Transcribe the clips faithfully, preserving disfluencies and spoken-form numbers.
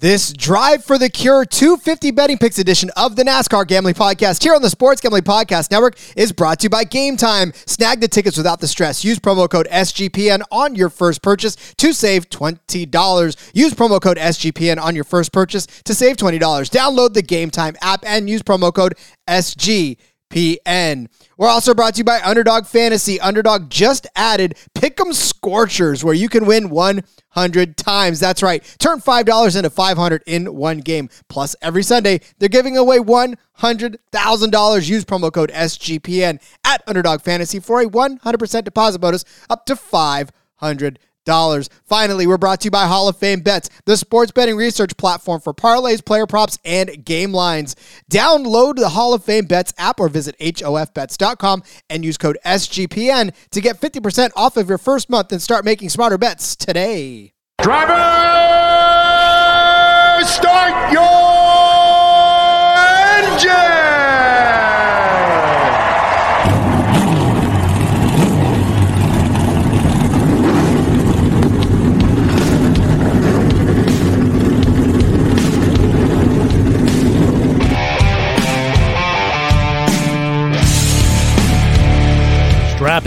This Drive for the Cure two fifty Betting Picks edition of the NASCAR Gambling Podcast here on the Sports Gambling Podcast Network is brought to you by Game Time. Snag the tickets without the stress. Use promo code S G P N on your first purchase to save twenty dollars. Use promo code S G P N on your first purchase to save twenty dollars. Download the Game Time app and use promo code S G P N. We're also brought to you by Underdog Fantasy. Underdog just added Pick'em Scorchers, where you can win one hundred times. That's right. Turn five dollars into five hundred in one game. Plus, every Sunday, they're giving away one hundred thousand dollars. Use promo code S G P N at Underdog Fantasy for a one hundred percent deposit bonus up to five hundred dollars. Finally, we're brought to you by Hall of Fame Bets, the sports betting research platform for parlays, player props, and game lines. Download the Hall of Fame Bets app or visit H O F bets dot com and use code S G P N to get fifty percent off of your first month and start making smarter bets today. Driver, start your engine! Strap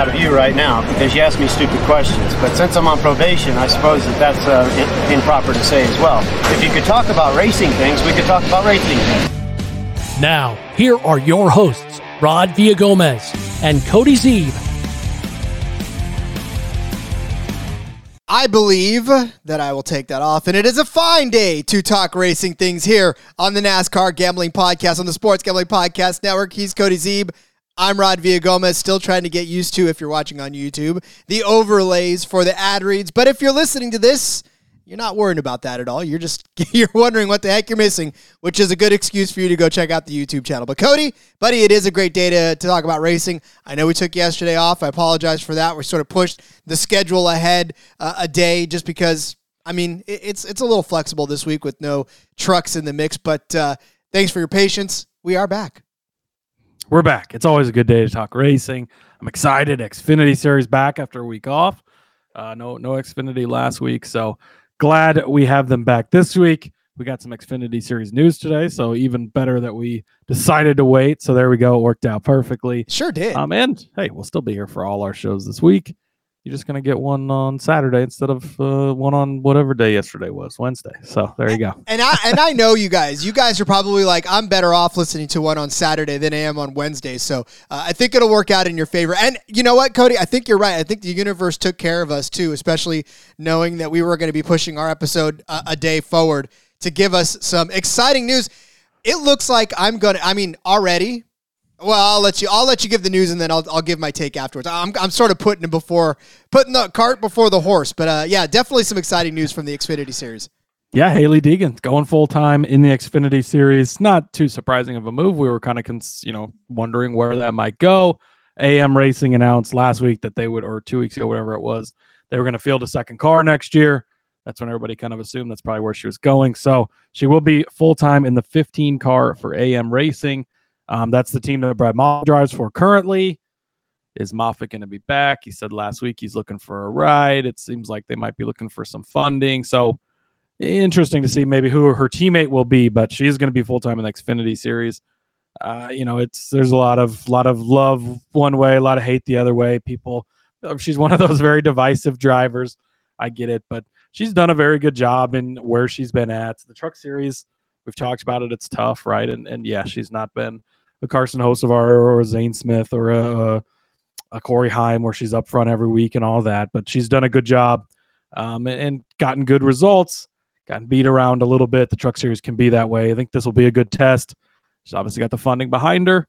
out of you right now because you asked me stupid questions. But since I'm on probation, I suppose that that's uh, I- improper to say as well. If you could talk about racing things, we could talk about racing things. Now, here are your hosts, Rod Villagomez and Cody Zeeb. I believe that I will take that off, and it is a fine day to talk racing things here on the NASCAR Gambling Podcast on the Sports Gambling Podcast Network. He's Cody Zeeb. I'm Rod Villagomez, still trying to get used to, if you're watching on YouTube, the overlays for the ad reads. But if you're listening to this, you're not worried about that at all. You're just you're wondering what the heck you're missing, which is a good excuse for you to go check out the YouTube channel. But Cody, buddy, it is a great day to, to talk about racing. I know we took yesterday off. I apologize for that. We sort of pushed the schedule ahead uh, a day just because, I mean, it, it's, it's a little flexible this week with no trucks in the mix. But uh, thanks for your patience. We are back. We're back. It's always a good day to talk racing. I'm excited. Xfinity Series back after a week off. Uh, no, no Xfinity last week, so glad we have them back this week. We got some Xfinity Series news today, so even better that we decided to wait. So there we go. It worked out perfectly. Sure did. Um, and hey, we'll still be here for all our shows this week. You're just going to get one on Saturday instead of uh, one on whatever day yesterday was, Wednesday. So there you go. And I and I know you guys. You guys are probably like, I'm better off listening to one on Saturday than I am on Wednesday. So uh, I think it'll work out in your favor. And you know what, Cody? I think you're right. I think the universe took care of us too, especially knowing that we were going to be pushing our episode a, a day forward to give us some exciting news. It looks like I'm going to, I mean, already... Well, I'll let you. I'll let you give the news, and then I'll I'll give my take afterwards. I'm I'm sort of putting it before putting the cart before the horse, but uh, yeah, definitely some exciting news from the Xfinity Series. Yeah, Haley Deegan's going full time in the Xfinity Series. Not too surprising of a move. We were kind of cons- you know wondering where that might go. A M Racing announced last week that they would, or two weeks ago, whatever it was, they were going to field a second car next year. That's when everybody kind of assumed that's probably where she was going. So she will be full time in the fifteen car for A M Racing. Um, that's the team that Brad Moffitt drives for currently. Is Moffitt going to be back? He said last week he's looking for a ride. It seems like they might be looking for some funding. So interesting to see maybe who her teammate will be, but she is going to be full-time in the Xfinity Series. Uh, you know, it's there's a lot of lot of love one way, a lot of hate the other way. People, she's one of those very divisive drivers. I get it, but she's done a very good job in where she's been at. The Truck Series, we've talked about it. It's tough, right? And and yeah, she's not been a Carson Hocevar or a Zane Smith or a, a Corey Heim where she's up front every week and all that, but she's done a good job um, and, and gotten good results, gotten beat around a little bit. The Truck Series can be that way. I think this will be a good test. She's obviously got the funding behind her.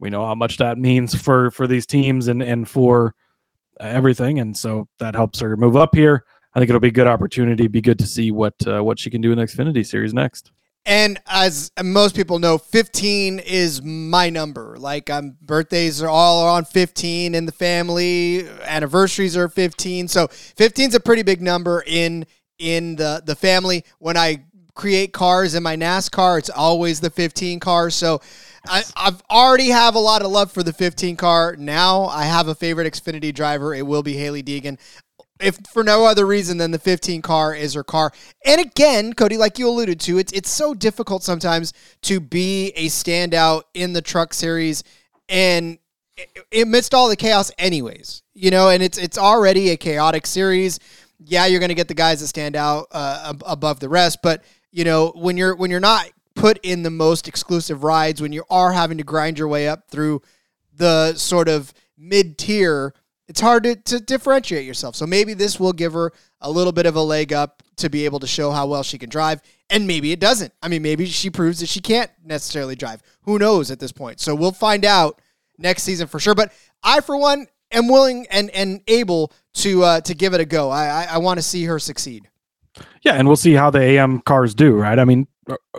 We know how much that means for, for these teams and, and for everything. And so that helps her move up here. I think it'll be a good opportunity. Be good to see what, uh, what she can do in the Xfinity Series next. And as most people know, fifteen is my number. Like, I'm birthdays are all on fifteen in the family. Anniversaries are fifteen. So fifteen is a pretty big number in in the, the family. When I create cars in my NASCAR, it's always the fifteen car. So I, I've already have a lot of love for the fifteen car. Now I have a favorite Xfinity driver. It will be Haley Deegan. If for no other reason than the fifteen car is her car. And again, Cody, like you alluded to, it's it's so difficult sometimes to be a standout in the truck series and amidst all the chaos anyways, you know, and it's it's already a chaotic series. Yeah, you're going to get the guys that stand out uh, above the rest, but you know, when you're when you're not put in the most exclusive rides, when you are having to grind your way up through the sort of mid-tier, it's hard to, to differentiate yourself. So maybe this will give her a little bit of a leg up to be able to show how well she can drive. And maybe it doesn't. I mean, maybe she proves that she can't necessarily drive. Who knows at this point? So we'll find out next season for sure. But I, for one, am willing and, and able to uh, to give it a go. I, I, I want to see her succeed. Yeah, and we'll see how the A M cars do, right? I mean,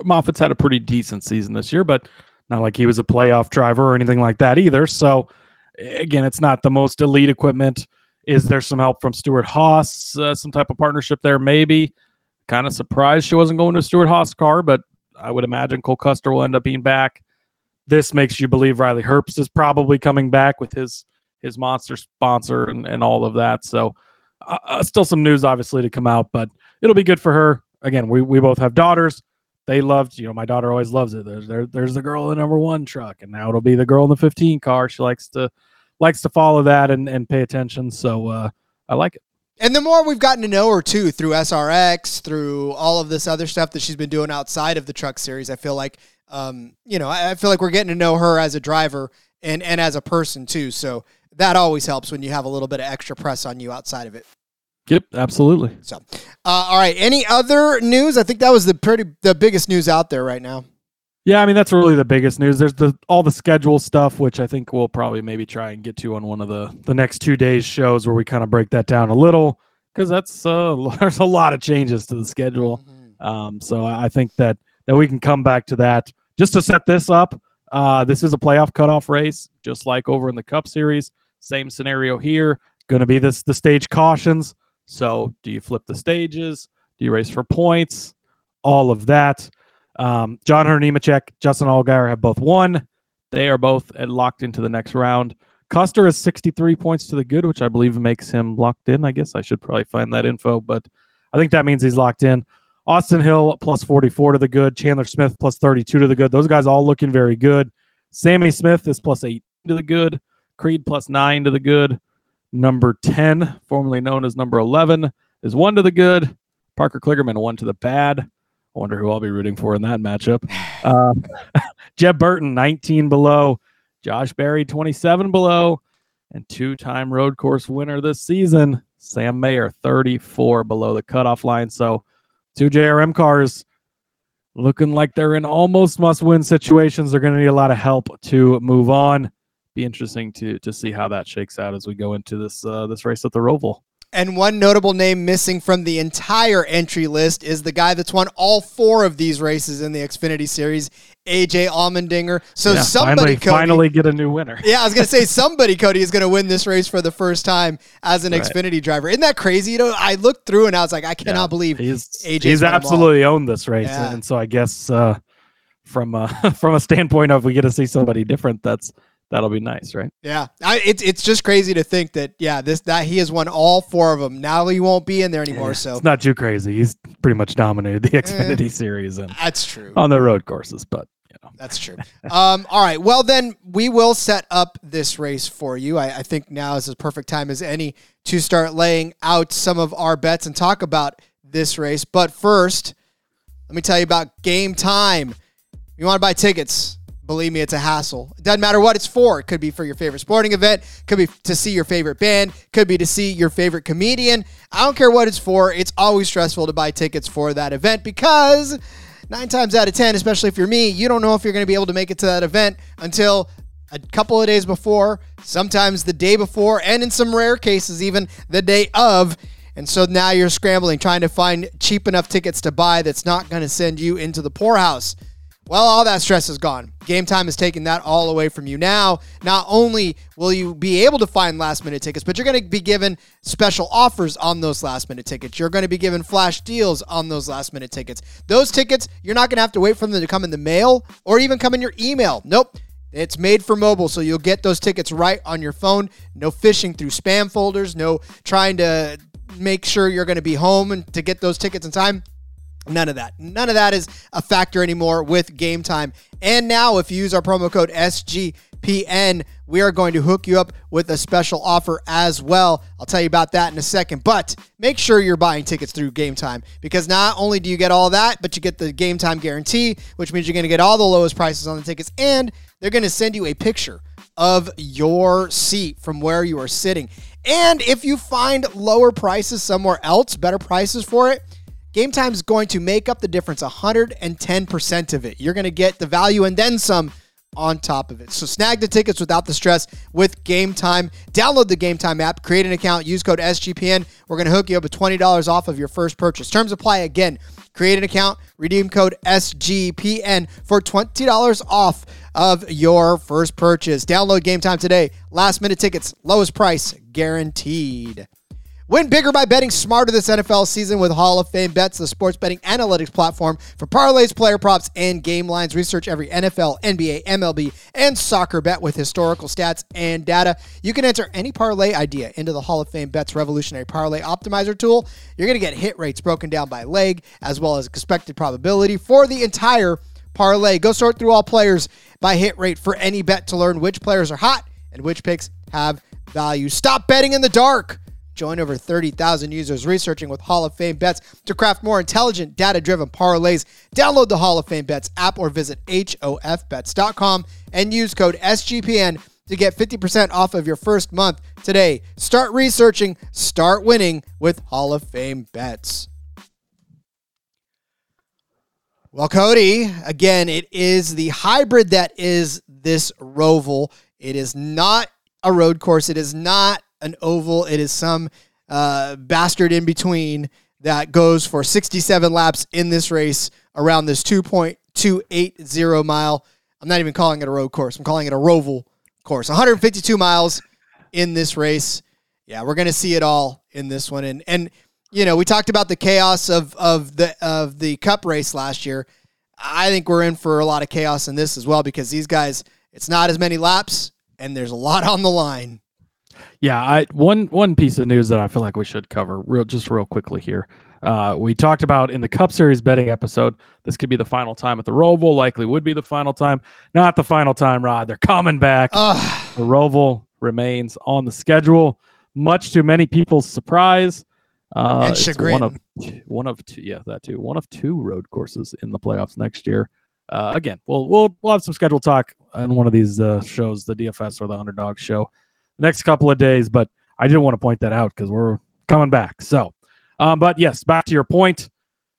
Moffitt's had a pretty decent season this year, but not like he was a playoff driver or anything like that either. So again, it's not the most elite equipment. Is there some help from Stuart Haas? Uh, some type of partnership there, maybe. Kind of surprised she wasn't going to a Stuart Haas car, but I would imagine Cole Custer will end up being back. This makes you believe Riley Herbst is probably coming back with his his monster sponsor and, and all of that. So uh, still some news, obviously, to come out, but it'll be good for her. Again, we, we both have daughters. They loved, you know, my daughter always loves it. There's, there, there's the girl in the number one truck, and now it'll be the girl in the fifteen car. She likes to likes to follow that and, and pay attention, so uh, I like it. And the more we've gotten to know her, too, through S R X, through all of this other stuff that she's been doing outside of the truck series, I feel like, um, you know, I, I feel like we're getting to know her as a driver and, and as a person, too, so that always helps when you have a little bit of extra press on you outside of it. Yep, absolutely. So, uh, all right, any other news? I think that was the pretty the biggest news out there right now. Yeah, I mean, that's really the biggest news. There's the all the schedule stuff, which I think we'll probably maybe try and get to on one of the, the next two days shows where we kind of break that down a little, because that's uh, there's a lot of changes to the schedule. Mm-hmm. Um, so I think that, that we can come back to that. Just to set this up, uh, this is a playoff cutoff race, just like over in the Cup Series. Same scenario here. Going to be this the stage cautions. So do you flip the stages? Do you race for points? All of that. Um, John Hernimacek, Justin Allgaier have both won. They are both locked into the next round. Custer is sixty-three points to the good, which I believe makes him locked in. I guess I should probably find that info, but I think that means he's locked in. Austin Hill plus forty-four to the good. Chandler Smith plus thirty-two to the good. Those guys all looking very good. Sammy Smith is plus eight to the good. Creed plus nine to the good. Number ten, formerly known as number eleven, is one to the good. Parker Kligerman, one to the bad. I wonder who I'll be rooting for in that matchup. Uh, Jeb Burton, nineteen below. Josh Berry, twenty-seven below. And two-time road course winner this season, Sam Mayer, thirty-four below the cutoff line. So two J R M cars looking like they're in almost must-win situations. They're going to need a lot of help to move on. Be interesting to to see how that shakes out as we go into this uh, this race at the Roval. And one notable name missing from the entire entry list is the guy that's won all four of these races in the Xfinity Series, A J Allmendinger. So yeah, somebody finally, Cody, finally get a new winner. Yeah, I was going to say somebody, Cody, is going to win this race for the first time as an right. Xfinity driver. Isn't that crazy? You know, I looked through and I was like, I cannot yeah, believe A J's He's absolutely owned this race, yeah. and so I guess uh, from uh, from a standpoint of we get to see somebody different, that's. That'll be nice, right? Yeah. I, it, it's just crazy to think that, yeah, this that he has won all four of them. Now he won't be in there anymore. Yeah, so it's not too crazy. He's pretty much dominated the Xfinity eh, series. And that's true. On the road courses, but, you know. That's true. um, all right. Well, then we will set up this race for you. I, I think now is as perfect time as any to start laying out some of our bets and talk about this race. But first, let me tell you about Game Time. You want to buy tickets. Believe me, it's a hassle. It doesn't matter what it's for. It could be for your favorite sporting event. Could be to see your favorite band. Could be to see your favorite comedian. I don't care what it's for. It's always stressful to buy tickets for that event because nine times out of ten, especially if you're me, you don't know if you're going to be able to make it to that event until a couple of days before, sometimes the day before, and in some rare cases, even the day of. And so now you're scrambling, trying to find cheap enough tickets to buy that's not going to send you into the poorhouse. Well, all that stress is gone. Game Time is taking that all away from you now. Not only will you be able to find last-minute tickets, but you're going to be given special offers on those last-minute tickets. You're going to be given flash deals on those last-minute tickets. Those tickets, you're not going to have to wait for them to come in the mail or even come in your email. Nope. It's made for mobile, so you'll get those tickets right on your phone. No fishing through spam folders. No trying to make sure you're going to be home and to get those tickets in time. None of that. None of that is a factor anymore with Game Time. And now, if you use our promo code S G P N, we are going to hook you up with a special offer as well. I'll tell you about that in a second. But make sure you're buying tickets through Game Time, because not only do you get all that, but you get the Game Time guarantee, which means you're going to get all the lowest prices on the tickets, and they're going to send you a picture of your seat from where you are sitting. And if you find lower prices somewhere else, better prices for it, Game Time is going to make up the difference, one hundred ten percent of it. You're going to get the value and then some on top of it. So snag the tickets without the stress with Game Time. Download the Game Time app, create an account, use code S G P N. We're going to hook you up with twenty dollars off of your first purchase. Terms apply. Again, create an account, redeem code S G P N for twenty dollars off of your first purchase. Download Game Time today. Last minute tickets, lowest price guaranteed. Win bigger by betting smarter this N F L season with Hall of Fame Bets, the sports betting analytics platform for parlays, player props, and game lines. Research every N F L, N B A, M L B, and soccer bet with historical stats and data. You can enter any parlay idea into the Hall of Fame Bets revolutionary parlay optimizer tool. You're going to get hit rates broken down by leg, as well as expected probability for the entire parlay. Go sort through all players by hit rate for any bet to learn which players are hot and which picks have value. Stop betting in the dark. Join over thirty thousand users researching with Hall of Fame Bets to craft more intelligent, data-driven parlays. Download the Hall of Fame Bets app or visit H O F bets dot com and use code S G P N to get fifty percent off of your first month today. Start researching, start winning with Hall of Fame Bets. Well, Cody, again, it is the hybrid that is this Roval. It is not a road course. It is not an oval. It is some uh, bastard in between that goes for sixty-seven laps in this race around this two point two eight zero mile. I'm not even calling it a road course. I'm calling it a Roval course. one hundred fifty-two miles in this race. Yeah, we're going to see it all in this one. And, and you know, we talked about the chaos of, of the of the Cup race last year. I think we're in for a lot of chaos in this as well, because these guys, it's not as many laps, and there's a lot on the line. Yeah, I one one piece of news that I feel like we should cover real just real quickly here. Uh, we talked about in the Cup Series betting episode, this could be the final time at the Roval, likely would be the final time. Not the final time, Rod. They're coming back. Ugh. The Roval remains on the schedule, much to many people's surprise. Uh, and chagrin. One of, one of two, yeah, that too. One of two road courses in the playoffs next year. Uh, again, we'll, we'll, we'll have some schedule talk on one of these uh, shows, the D F S or the Underdog show, next couple of days, but I didn't want to point that out because we're coming back. So, um, but yes, back to your point,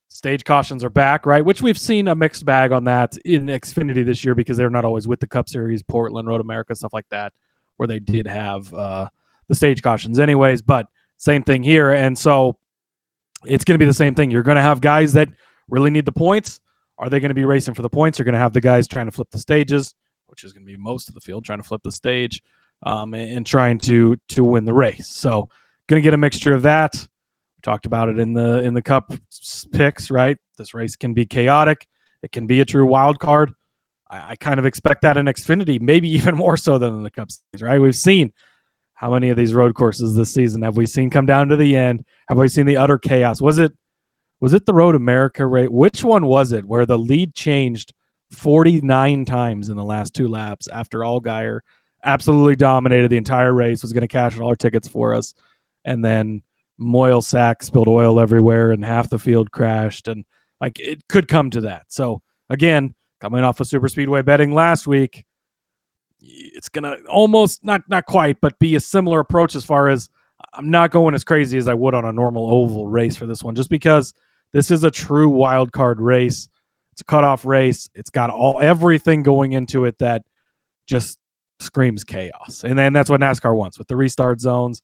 stage cautions are back, right? Which we've seen a mixed bag on that in Xfinity this year, because they're not always with the Cup Series, Portland, Road America, stuff like that, where they did have uh, the stage cautions anyways, but same thing here. And so it's going to be the same thing. You're going to have guys that really need the points. Are they going to be racing for the points? You're going to have the guys trying to flip the stages, which is going to be most of the field, trying to flip the stage. Um, and trying to to win the race. So going to get a mixture of that. We talked about it in the in the Cup picks, right? This race can be chaotic. It can be a true wild card. I, I kind of expect that in Xfinity, maybe even more so than in the Cup Series, right? We've seen how many of these road courses this season have we seen come down to the end? Have we seen the utter chaos? Was it was it the Road America race? Which one was it where the lead changed forty-nine times in the last two laps after Allgaier absolutely dominated the entire race, was going to cash in all our tickets for us, and then Moyle Sack spilled oil everywhere and half the field crashed, and like it could come to that. So again, coming off of super speedway betting last week, it's gonna almost not not quite but be a similar approach, as far as I'm not going as crazy as I would on a normal oval race for this one, just because this is a true wild card race. It's a cutoff race. It's got all everything going into it that just screams chaos. And then that's what NASCAR wants, with the restart zones,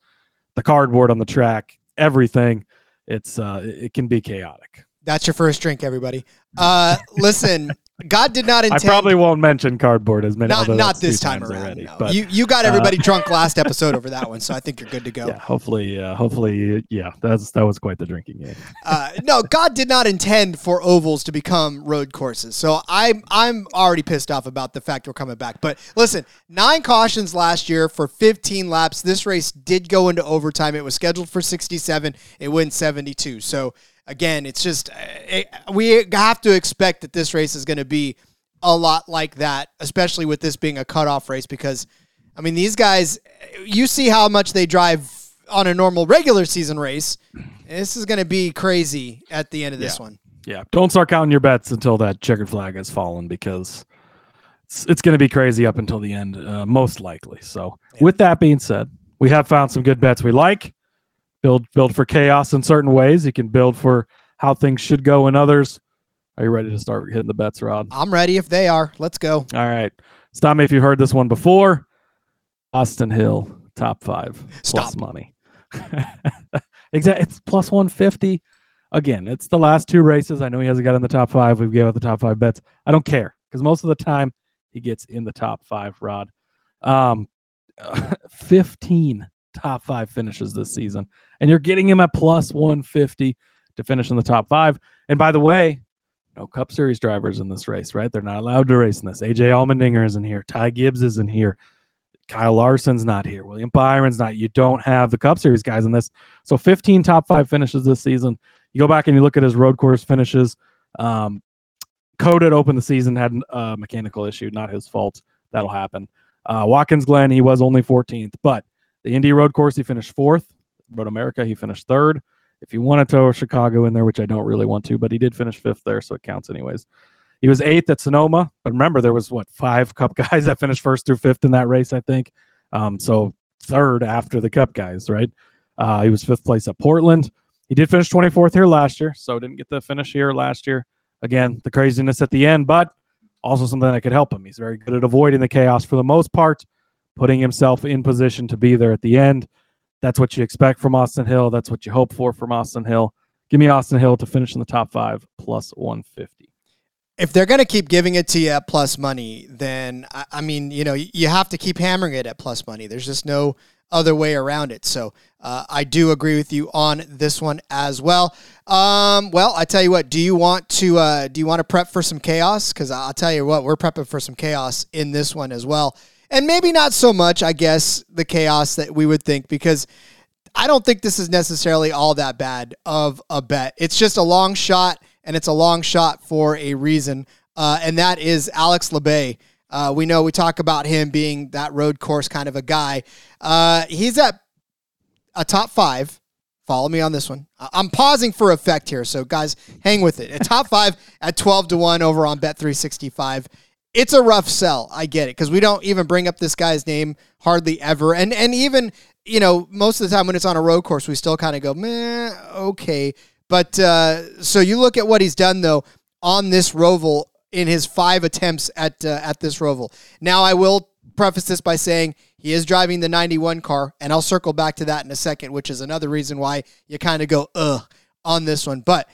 the cardboard on the track, everything, it's uh, it can be chaotic. That's your first drink, everybody. Uh, listen, God did not intend. I probably won't mention cardboard as many. Not, not this time around. Already, no. But, you you got everybody uh, drunk last episode over that one, so I think you're good to go. Yeah, hopefully, uh, hopefully, yeah, that's that was quite the drinking game. Uh, no, God did not intend for ovals to become road courses. So I'm I'm already pissed off about the fact we're coming back. But listen, nine cautions last year for fifteen laps. This race did go into overtime. It was scheduled for sixty-seven. It went seventy-two. So. Again, it's just it, we have to expect that this race is going to be a lot like that, especially with this being a cutoff race because, I mean, these guys, you see how much they drive on a normal regular season race. This is going to be crazy at the end of this yeah. one. Yeah, don't start counting your bets until that checkered flag has fallen because it's, it's going to be crazy up until the end, uh, most likely. So yeah. With that being said, we have found some good bets we like. Build build for chaos in certain ways. You can build for how things should go in others. Are you ready to start hitting the bets, Rod? I'm ready if they are. Let's go. All right. Stop me if you heard this one before. Austin Hill, top five. Stop. Plus money. Exactly. It's plus one fifty. Again, it's the last two races. I know he hasn't got in the top five. We've gave out the top five bets. I don't care because most of the time he gets in the top five, Rod. Um, fifteen top five finishes this season, and you're getting him at plus one fifty to finish in the top five. And by the way, no Cup Series drivers in this race, right? They're not allowed to race in this. A J Allmendinger isn't here. Ty Gibbs isn't here. Kyle Larson's not here. William Byron's not. You don't have the Cup Series guys in this. So fifteen top five finishes this season. You go back and you look at his road course finishes. Um, C O T A opened the season, had a mechanical issue, not his fault. That'll happen. Uh, Watkins Glen, he was only fourteenth, but the Indy road course, he finished fourth. Road America, he finished third. If you want to throw Chicago in there, which I don't really want to, but he did finish fifth there, so it counts anyways. He was eighth at Sonoma. But remember, there was, what, five Cup guys that finished first through fifth in that race, I think. Um, so third after the Cup guys, right? Uh, he was fifth place at Portland. He did finish twenty-fourth here last year, so didn't get the finish here last year. Again, the craziness at the end, but also something that could help him. He's very good at avoiding the chaos for the most part, putting himself in position to be there at the end. That's what you expect from Austin Hill. That's what you hope for from Austin Hill. Give me Austin Hill to finish in the top five, plus one fifty. If they're going to keep giving it to you at plus money, then, I, I mean, you know, you have to keep hammering it at plus money. There's just no other way around it. So uh, I do agree with you on this one as well. Um, well, I tell you what, do you want to uh, do you want to prep for some chaos? Because I'll tell you what, we're prepping for some chaos in this one as well. And maybe not so much, I guess, the chaos that we would think, because I don't think this is necessarily all that bad of a bet. It's just a long shot, and it's a long shot for a reason, uh, and that is Alex LeBay. Uh, we know we talk about him being that road course kind of a guy. Uh, he's at a top five. Follow me on this one. I'm pausing for effect here, so guys, hang with it. A top five at twelve to one over on Bet three sixty-five. It's a rough sell. I get it, because we don't even bring up this guy's name hardly ever. And and even, you know, most of the time when it's on a road course, we still kind of go, meh, okay. But uh, so you look at what he's done, though, on this Roval in his five attempts at uh, at this Roval. Now, I will preface this by saying he is driving the ninety-one car, and I'll circle back to that in a second, which is another reason why you kind of go, ugh, on this one. But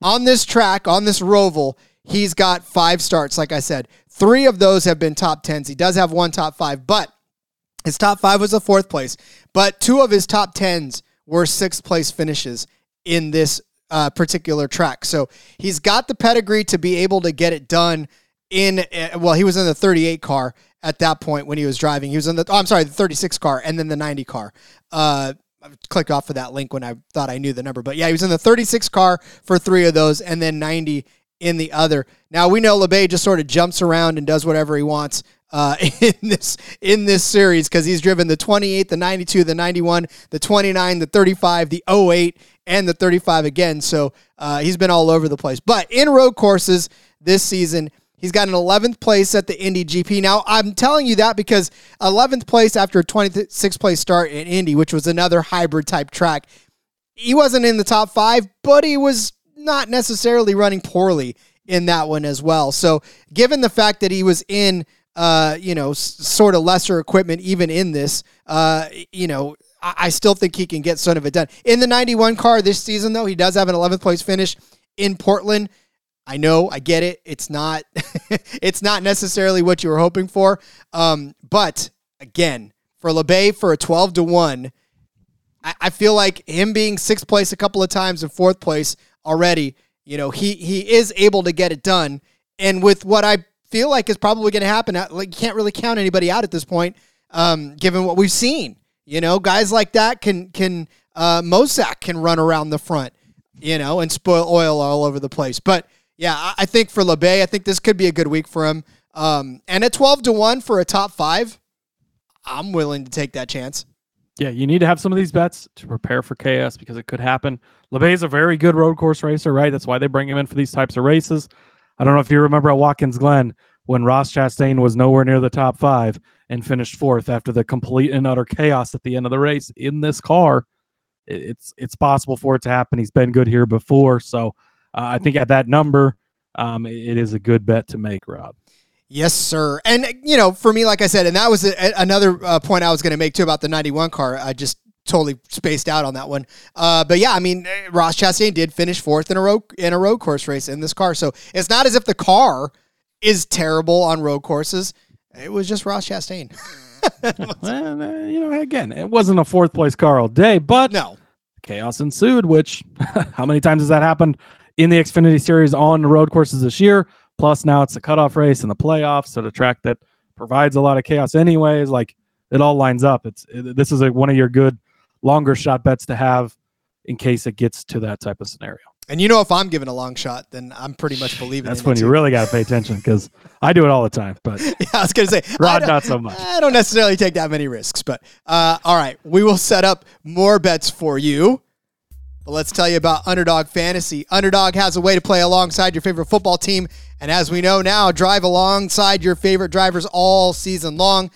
on this track, on this Roval, he's got five starts, like I said. Three of those have been top tens. He does have one top five, but his top five was a fourth place. But two of his top tens were sixth place finishes in this uh, particular track. So he's got the pedigree to be able to get it done in, uh, well, he was in the thirty-eight car at that point when he was driving. He was in the, oh, I'm sorry, the thirty-six car and then the ninety car. Uh I clicked off of that link when I thought I knew the number. But yeah, he was in the thirty-six car for three of those and then ninety in the other. Now, we know LeBay just sort of jumps around and does whatever he wants uh, in this in this series because he's driven the twenty-eight, the ninety-two, the ninety-one, the twenty-nine, the thirty-five, the oh eight, and the thirty-five again. So uh, he's been all over the place. But in road courses this season, he's got an eleventh place at the Indy G P. Now, I'm telling you that because eleventh place after a twenty-sixth place start in Indy, which was another hybrid type track. He wasn't in the top five, but he was not necessarily running poorly in that one as well. So given the fact that he was in, uh, you know, s- sort of lesser equipment, even in this, uh, you know, I, I still think he can get some of it done. In the ninety-one car this season, though, he does have an eleventh place finish in Portland. I know, I get it. It's not it's not necessarily what you were hoping for. Um, but, again, for LeBay, for a twelve to one, I, I feel like him being sixth place a couple of times and fourth place already, you know, he, he is able to get it done. And with what I feel like is probably going to happen, like, you can't really count anybody out at this point, um, given what we've seen. You know, guys like that can, can uh, Mosack can run around the front, you know, and spoil oil all over the place. But, yeah, I think for LeBay, I think this could be a good week for him. Um, and at twelve to one for a top five, I'm willing to take that chance. Yeah, you need to have some of these bets to prepare for chaos because it could happen. LeBay is a very good road course racer, right? That's why they bring him in for these types of races. I don't know if you remember at Watkins Glen when Ross Chastain was nowhere near the top five and finished fourth after the complete and utter chaos at the end of the race in this car. It's, it's possible for it to happen. He's been good here before, so... Uh, I think at that number, um, it is a good bet to make, Rob. Yes, sir. And, you know, for me, like I said, and that was a, a, another uh, point I was going to make, too, about the ninety-one car. I just totally spaced out on that one. Uh, but, yeah, I mean, Ross Chastain did finish fourth in a road, in a road course race in this car. So it's not as if the car is terrible on road courses. It was just Ross Chastain. Well, uh, you know, again, it wasn't a fourth-place car all day, but no chaos ensued, which how many times has that happened? In the Xfinity Series on the road courses this year, plus now it's a cutoff race and the playoffs, so the track that provides a lot of chaos anyways, like it all lines up. It's it, this is a, one of your good longer shot bets to have in case it gets to that type of scenario. And you know, if I'm giving a long shot, then I'm pretty much believing that's when you really got to pay attention because I do it all the time. But yeah, I was going to say, Rod, not so much. I don't necessarily take that many risks, but uh, all right, we will set up more bets for you. But let's tell you about Underdog Fantasy. Underdog has a way to play alongside your favorite football team. And as we know now, drive alongside your favorite drivers all season long.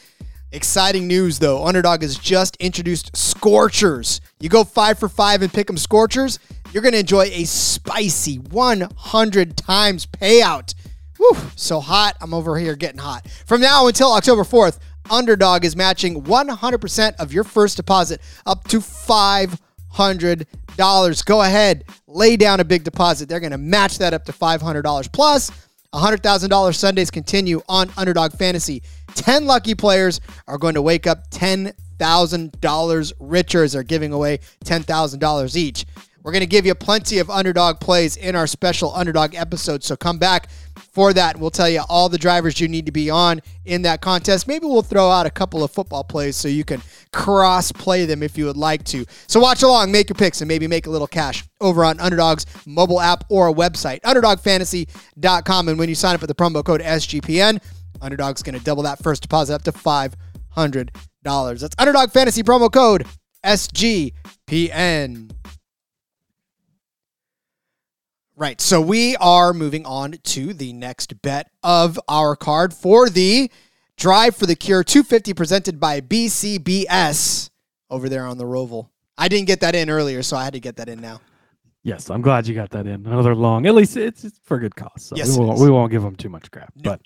Exciting news, though. Underdog has just introduced Scorchers. You go five for five and pick 'em Scorchers, you're going to enjoy a spicy one hundred times payout. Woo, so hot. I'm over here getting hot. From now until October fourth, Underdog is matching one hundred percent of your first deposit up to five hundred dollars. Go ahead, lay down a big deposit. They're going to match that up to five hundred dollars. Plus, one hundred thousand dollars Sundays continue on Underdog Fantasy. ten lucky players are going to wake up ten thousand dollars richer as they're giving away ten thousand dollars each. We're going to give you plenty of Underdog plays in our special Underdog episode, so come back for that. We'll tell you all the drivers you need to be on in that contest. Maybe we'll throw out a couple of football plays so you can cross-play them if you would like to. So watch along, make your picks, and maybe make a little cash over on Underdog's mobile app or website, underdog fantasy dot com. And when you sign up with the promo code S G P N, Underdog's going to double that first deposit up to five hundred dollars. That's Underdog Fantasy promo code S G P N. Right, so we are moving on to the next bet of our card for the Drive for the Cure two fifty presented by B C B S over there on the Roval. I didn't get that in earlier, so I had to get that in now. Yes, I'm glad you got that in. Another long, at least it's, it's for a good cause. So yes, we won't, we won't give them too much crap. No. But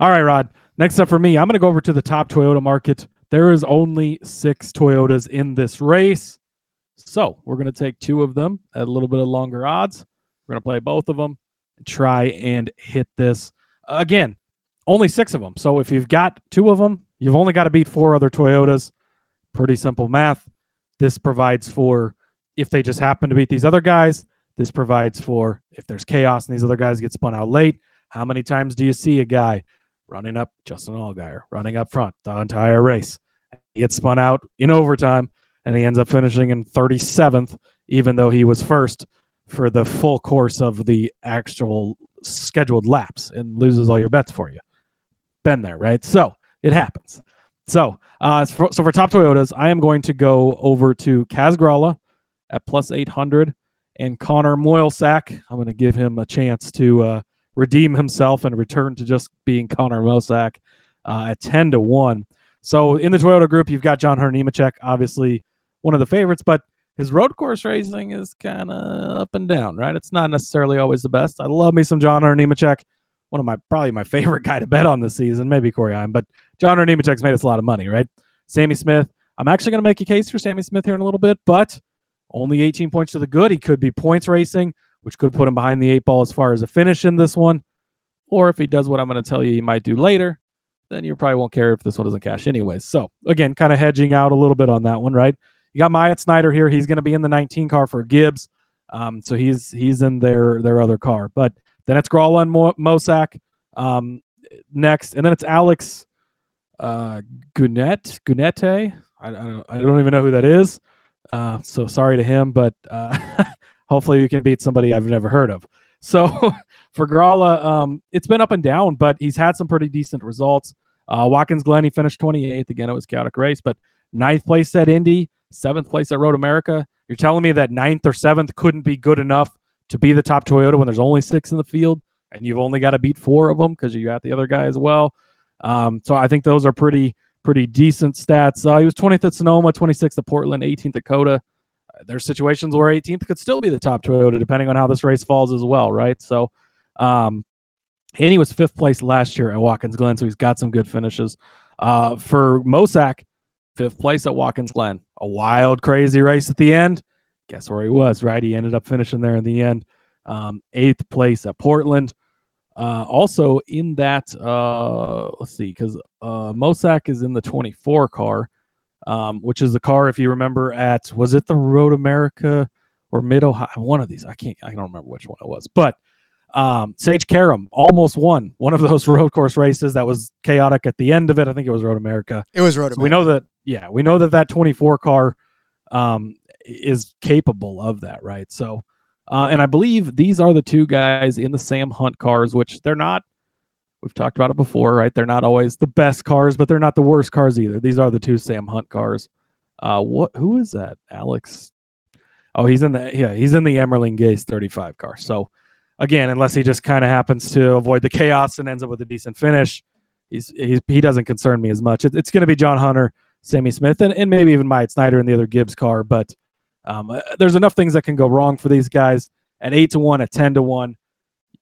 all right, Rod, next up for me, I'm going to go over to the top Toyota market. There is only six Toyotas in this race, so we're going to take two of them at a little bit of longer odds. We're going to play both of them, try and hit this. Again, only six of them. So if you've got two of them, you've only got to beat four other Toyotas. Pretty simple math. This provides for if they just happen to beat these other guys. This provides for if there's chaos and these other guys get spun out late. How many times do you see a guy running up, Justin Allgaier, running up front the entire race? He gets spun out in overtime, and he ends up finishing in thirty-seventh, even though he was first for the full course of the actual scheduled laps and loses all your bets for you. Been there, right? So it happens. So uh, so for top Toyotas, I am going to go over to Kaz Grala at plus eight hundred and Connor Mosack. I'm going to give him a chance to uh, redeem himself and return to just being Connor Mosack uh, at ten to one. So in the Toyota group, you've got John Hunter Nemechek, obviously one of the favorites, but his road course racing is kind of up and down, right? It's not necessarily always the best. I love me some John Hunter Nemechek, one of my probably my favorite guy to bet on this season, maybe Corey Heim, but John Hunter Nemechek's made us a lot of money, right? Sammy Smith, I'm actually going to make a case for Sammy Smith here in a little bit, but only eighteen points to the good. He could be points racing, which could put him behind the eight ball as far as a finish in this one. Or if he does what I'm going to tell you he might do later, then you probably won't care if this one doesn't cash anyways. So, again, kind of hedging out a little bit on that one, right? You got Myatt Snyder here. He's going to be in the nineteen car for Gibbs. Um, so he's he's in their their other car. But then it's Grawla and Mo- Mosack um, next. And then it's Alex uh, Gunette. Gunette? I, I, don't, I don't even know who that is. Uh, so sorry to him, but uh, hopefully you can beat somebody I've never heard of. So for Grawla, um, it's been up and down, but he's had some pretty decent results. Uh, Watkins Glen, he finished twenty-eighth. Again, it was chaotic race, but ninth place at Indy, seventh place at Road America. You're telling me that ninth or seventh couldn't be good enough to be the top Toyota when there's only six in the field and you've only got to beat four of them because you got the other guy as well. Um, so I think those are pretty, pretty decent stats. Uh, he was twentieth at Sonoma, twenty-sixth at Portland, eighteenth at C O T A. There's situations where eighteenth could still be the top Toyota, depending on how this race falls as well, right? So, um, and he was fifth place last year at Watkins Glen, so he's got some good finishes. Uh, for Mosack, fifth place at Watkins Glen. A wild, crazy race at the end. Guess where he was, right? He ended up finishing there in the end. Um, eighth place at Portland. Uh, also in that, uh, let's see, because uh, Mosack is in the twenty-four car. Um, which is the car, if you remember, at, was it the Road America or Mid-Ohio? One of these. I can't, I don't remember which one it was. But um, Sage Karam almost won one of those road course races that was chaotic at the end of it. I think it was Road America. It was Road America. So we know that, yeah, we know that that twenty-four car um, is capable of that, right? So, uh, and I believe these are the two guys in the Sam Hunt cars, which they're not. We've talked about it before, right? They're not always the best cars, but they're not the worst cars either. These are the two Sam Hunt cars. Uh, what? Who is that? Alex? Oh, he's in the yeah, he's in the Emerling Gase thirty-five car. So, again, unless he just kind of happens to avoid the chaos and ends up with a decent finish, he's, he's he doesn't concern me as much. It, it's going to be John Hunter, Sammy Smith, and, and maybe even Myatt Snyder in the other Gibbs car. But um, there's enough things that can go wrong for these guys at eight to one, at ten to one.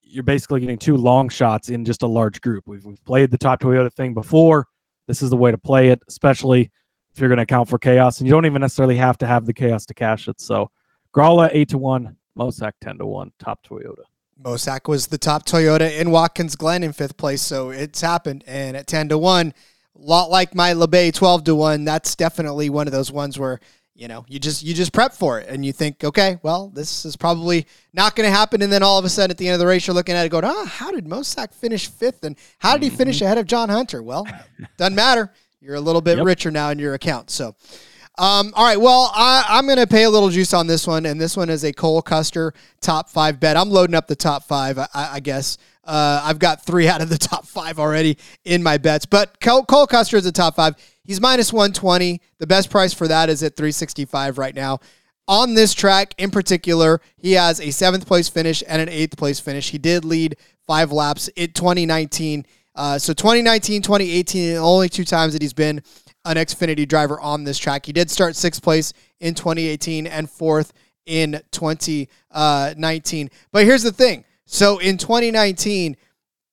You're basically getting two long shots in just a large group. We've, we've played the top Toyota thing before. This is the way to play it, especially if you're going to account for chaos. And you don't even necessarily have to have the chaos to cash it. So Grawla eight to one, Mosack ten to one, top Toyota. Mosack was the top Toyota in Watkins Glen in fifth place, so it's happened. And at ten to one, a lot like my LeBay twelve to one, that's definitely one of those ones where You know, you just you just prep for it and you think, okay, well, this is probably not going to happen. And then all of a sudden at the end of the race, you're looking at it going, ah, oh, how did Mosack finish fifth? And how did he finish ahead of John Hunter? Well, doesn't matter. You're a little bit yep. richer now in your account. So, um, all right, well, I, I'm going to pay a little juice on this one. And this one is a Cole Custer top five bet. I'm loading up the top five, I, I guess. Uh, I've got three out of the top five already in my bets. But Cole, Cole Custer is a top five. He's minus one twenty. The best price for that is at three sixty-five right now. On this track in particular, he has a seventh place finish and an eighth place finish. He did lead five laps in twenty nineteen. Uh, so twenty nineteen, twenty eighteen, only two times that he's been an Xfinity driver on this track. He did start sixth place in twenty eighteen and fourth in twenty nineteen. But here's the thing. So in twenty nineteen,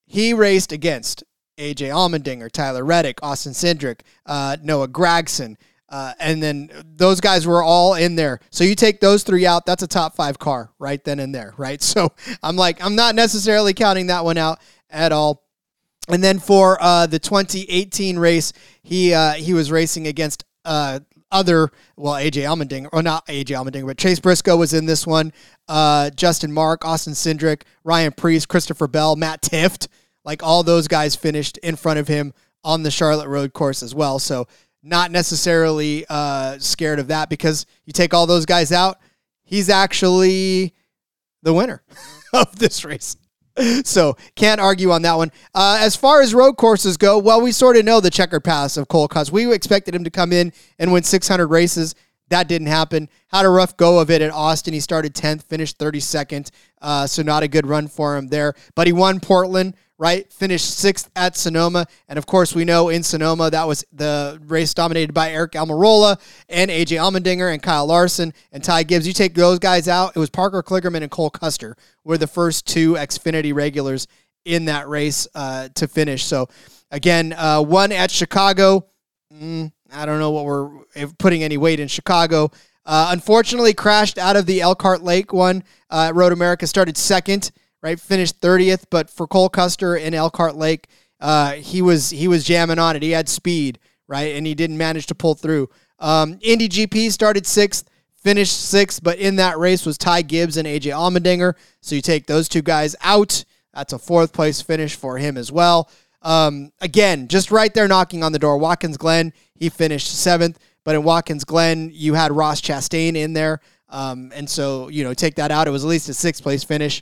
he raced against A J Allmendinger, Tyler Reddick, Austin Cindric, uh, Noah Gragson, uh, and then those guys were all in there. So you take those three out, that's a top five car right then and there, right? So I'm like, I'm not necessarily counting that one out at all. And then for uh, the twenty eighteen race, he uh, he was racing against uh, other, well, A J Allmendinger, or not A J Allmendinger, but Chase Briscoe was in this one, uh, Justin Mark, Austin Cindric, Ryan Preece, Christopher Bell, Matt Tifft. Like all those guys finished in front of him on the Charlotte Road course as well. So not necessarily uh, scared of that because you take all those guys out, he's actually the winner of this race. So can't argue on that one. Uh, as far as road courses go, well, we sort of know the checkered past of Cole Custer. We expected him to come in and win six hundred races. That didn't happen. Had a rough go of it at Austin. He started tenth, finished thirty-second. Uh, so not a good run for him there. But he won Portland, right? Finished sixth at Sonoma. And, of course, we know in Sonoma that was the race dominated by Eric Almirola and A J Allmendinger and Kyle Larson and Ty Gibbs. You take those guys out, it was Parker Kligerman and Cole Custer were the first two Xfinity regulars in that race uh, to finish. So, again, uh, one at Chicago. Mm, I don't know what we're putting any weight in Chicago. Uh, unfortunately, crashed out of the Elkhart Lake one. Uh, Road America started second, right? Finished thirtieth, but for Cole Custer in Elkhart Lake, uh, he was he was jamming on it. He had speed, right? And he didn't manage to pull through. Um, Indy G P started sixth, finished sixth, but in that race was Ty Gibbs and A J Allmendinger. So you take those two guys out. That's a fourth place finish for him as well. Um, again, just right there knocking on the door. Watkins Glen, he finished seventh. But in Watkins Glen, you had Ross Chastain in there. Um, and so, you know, take that out. It was at least a sixth-place finish.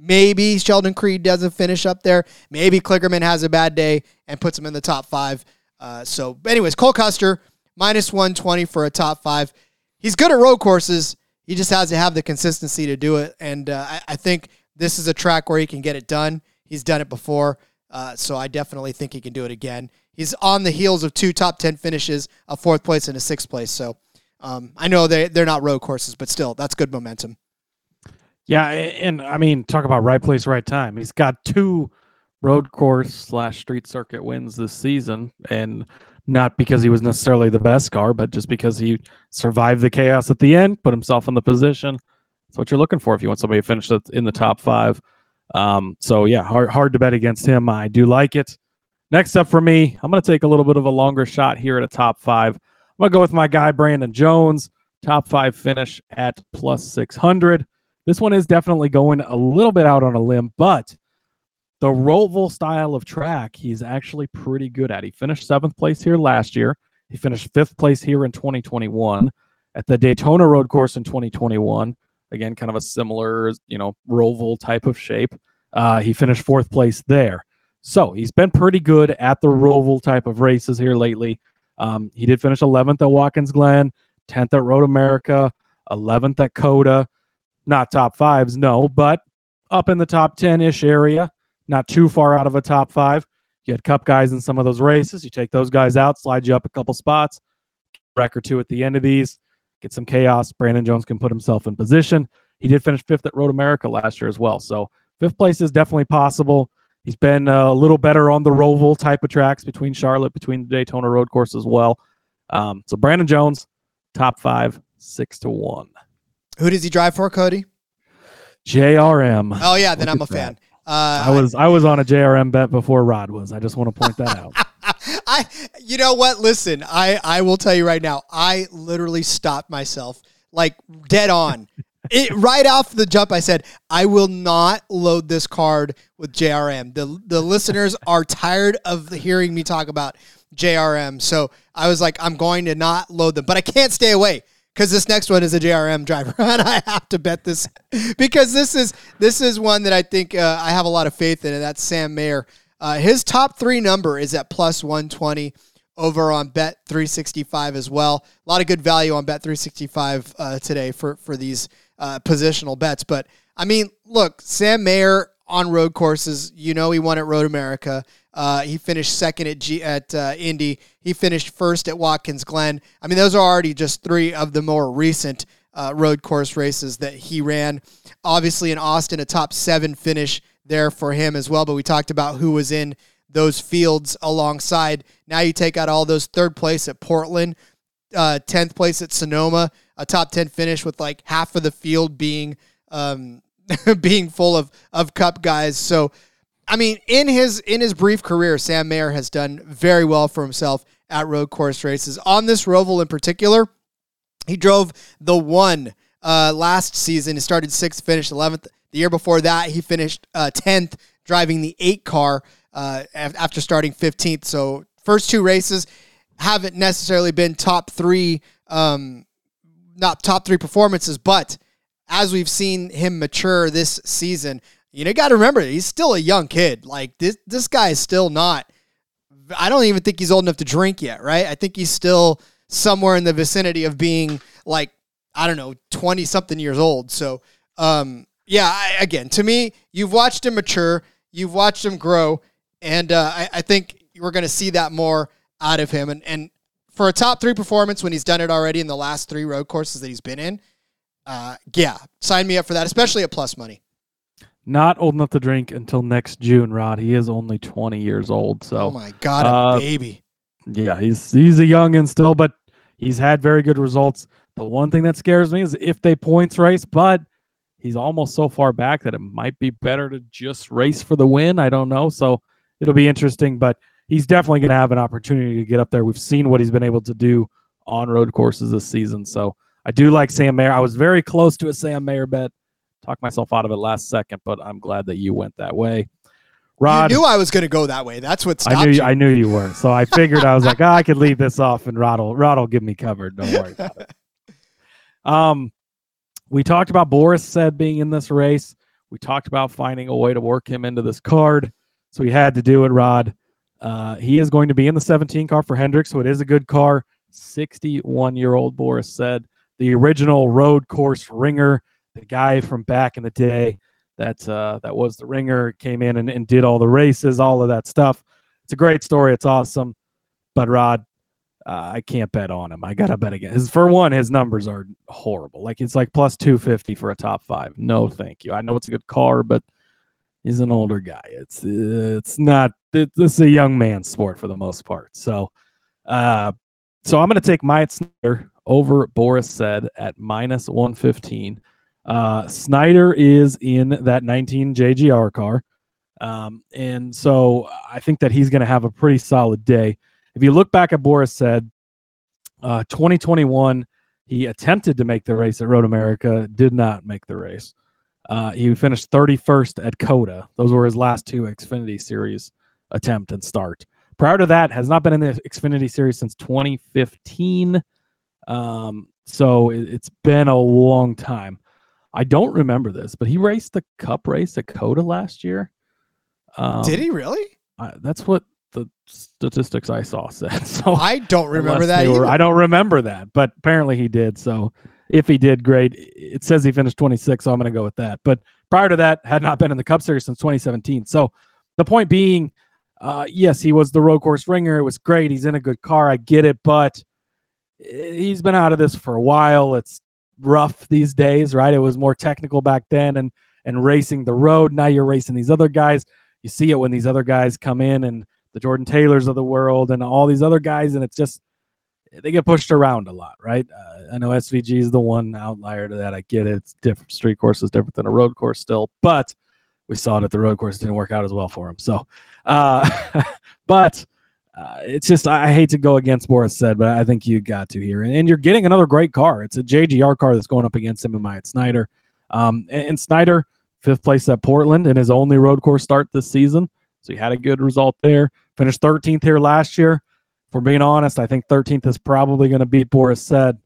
Maybe Sheldon Creed doesn't finish up there. Maybe Kligerman has a bad day and puts him in the top five. Uh, so, anyways, Cole Custer, minus one twenty for a top five. He's good at road courses. He just has to have the consistency to do it. And uh, I, I think this is a track where he can get it done. He's done it before. Uh, so I definitely think he can do it again. He's on the heels of two top ten finishes, a fourth place and a sixth place. So um, I know they, they're not road courses, but still, that's good momentum. Yeah, and, and I mean, talk about right place, right time. He's got two road course slash street circuit wins this season, and not because he was necessarily the best car, but just because he survived the chaos at the end, put himself in the position. That's what you're looking for if you want somebody to finish in the top five. Um, so, yeah, hard, hard to bet against him. I do like it. Next up for me, I'm going to take a little bit of a longer shot here at a top five. I'm going to go with my guy, Brandon Jones. Top five finish at plus six hundred. This one is definitely going a little bit out on a limb, but the Roval style of track, he's actually pretty good at. He finished seventh place here last year. He finished fifth place here in twenty twenty-one at the Daytona Road Course in twenty twenty-one. Again, kind of a similar, you know, Roval type of shape. Uh, he finished fourth place there. So he's been pretty good at the Roval type of races here lately. Um, he did finish eleventh at Watkins Glen, tenth at Road America, eleventh at COTA. Not top fives, no, but up in the top ten-ish area, not too far out of a top five. You had cup guys in some of those races. You take those guys out, slide you up a couple spots, wreck or two at the end of these, get some chaos. Brandon Jones can put himself in position. He did finish fifth at Road America last year as well. So fifth place is definitely possible. He's been a little better on the Roval type of tracks between Charlotte, between the Daytona Road Course as well. Um, so Brandon Jones, top five, six to one. Who does he drive for, Cody? J R M. Oh yeah, then Look I'm a that. fan. Uh, I was I was on a J R M bet before Rod was. I just want to point that out. I, you know what? Listen, I I will tell you right now. I literally stopped myself, like dead on. It, right off the jump, I said, I will not load this card with J R M. The the listeners are tired of hearing me talk about J R M. So I was like, I'm going to not load them. But I can't stay away because this next one is a J R M driver. And I have to bet this because this is this is one that I think uh, I have a lot of faith in. And that's Sam Mayer. Uh, his top three number is at plus one twenty over on Bet three sixty-five as well. A lot of good value on Bet three sixty-five uh, today for, for these Uh, positional bets. But I mean, look, Sam Mayer on road courses, you know, he won at Road America. Uh, he finished second at G- at uh, Indy. He finished first at Watkins Glen. I mean, those are already just three of the more recent uh, road course races that he ran. Obviously in Austin, a top seven finish there for him as well. But we talked about who was in those fields alongside. Now you take out all those third place at Portland, uh, tenth place at Sonoma, a top ten finish with like half of the field being um, being full of, of cup guys. So, I mean, in his in his brief career, Sam Mayer has done very well for himself at road course races. On this Roval in particular, he drove the one uh, last season. He started sixth, finished eleventh. The year before that, he finished uh, tenth, driving the eight car uh, after starting fifteenth. So, first two races haven't necessarily been top three um not top three performances, but as we've seen him mature this season, you know, got to remember, he's still a young kid. Like this, this guy is still not, I don't even think he's old enough to drink yet. Right. I think he's still somewhere in the vicinity of being like, I don't know, twenty something years old. So, um, yeah, I, again, to me, you've watched him mature, you've watched him grow. And, uh, I, I think we're going to see that more out of him. And, and, for a top three performance when he's done it already in the last three road courses that he's been in, uh, yeah, sign me up for that, especially at plus money. Not old enough to drink until next June, Rod. He is only twenty years old. So, oh my God, a uh, baby. Yeah, he's he's a youngin' still, but he's had very good results. The one thing that scares me is if they points race, but he's almost so far back that it might be better to just race for the win. I don't know. So it'll be interesting, but he's definitely going to have an opportunity to get up there. We've seen what he's been able to do on road courses this season. So I do like Sam Mayer. I was very close to a Sam Mayer bet. Talked myself out of it last second, but I'm glad that you went that way. Rod, you knew I was going to go that way. That's what stopped I knew, you. I knew you were. So I figured I was like, oh, I could leave this off, and Rod will, Rod will give me covered. Don't worry about it. Um, we talked about Boris Said being in this race. We talked about finding a way to work him into this card. So we had to do it, Rod. Uh, he is going to be in the seventeen car for Hendrick, so it is a good car. sixty-one-year-old Boris Said, the original road course ringer, the guy from back in the day. That uh, that was the ringer, came in and, and did all the races, all of that stuff. It's a great story. It's awesome. But, Rod, uh, I can't bet on him. I got to bet again. His, for one, his numbers are horrible. Like, it's like plus two fifty for a top five. No, thank you. I know it's a good car, but he's an older guy. It's it's not it, – this is a young man's sport for the most part. So, uh, so I'm going to take Myatt Snyder over Boris Said at minus one fifteen. Uh, Snyder is in that nineteen J G R car. Um, and so I think that he's going to have a pretty solid day. If you look back at Boris Said, uh, twenty twenty-one, he attempted to make the race at Road America, did not make the race. Uh, he finished thirty-first at COTA. Those were his last two Xfinity Series attempt and start. Prior to that, has not been in the Xfinity Series since twenty fifteen. Um, so it, it's been a long time. I don't remember this, but he raced the Cup race at COTA last year. Um, Did he really? I, that's what the statistics I saw said. So I don't remember that were, either. I don't remember that, but apparently he did. So if he did, great. It says he finished twenty-sixth, so I'm going to go with that. But prior to that, had not been in the Cup Series since twenty seventeen. So the point being, uh, yes, he was the road course ringer. It was great. He's in a good car. I get it, but he's been out of this for a while. It's rough these days, right? It was more technical back then and and racing the road. Now you're racing these other guys. You see it when these other guys come in and the Jordan Taylors of the world and all these other guys, and it's just they get pushed around a lot, right? Uh, I know S V G is the one outlier to that. I get it. It's different. Street course is different than a road course still, but we saw that the road course didn't work out as well for him. So, uh, but Uh, it's just, I hate to go against Boris Said, but I think you got to here. And, and you're getting another great car. It's a J G R car that's going up against him and Myatt Snyder. Um, and, and Snyder, fifth place at Portland in his only road course start this season. So he had a good result there. Finished thirteenth here last year. For being honest, I think thirteenth is probably going to beat Boris Said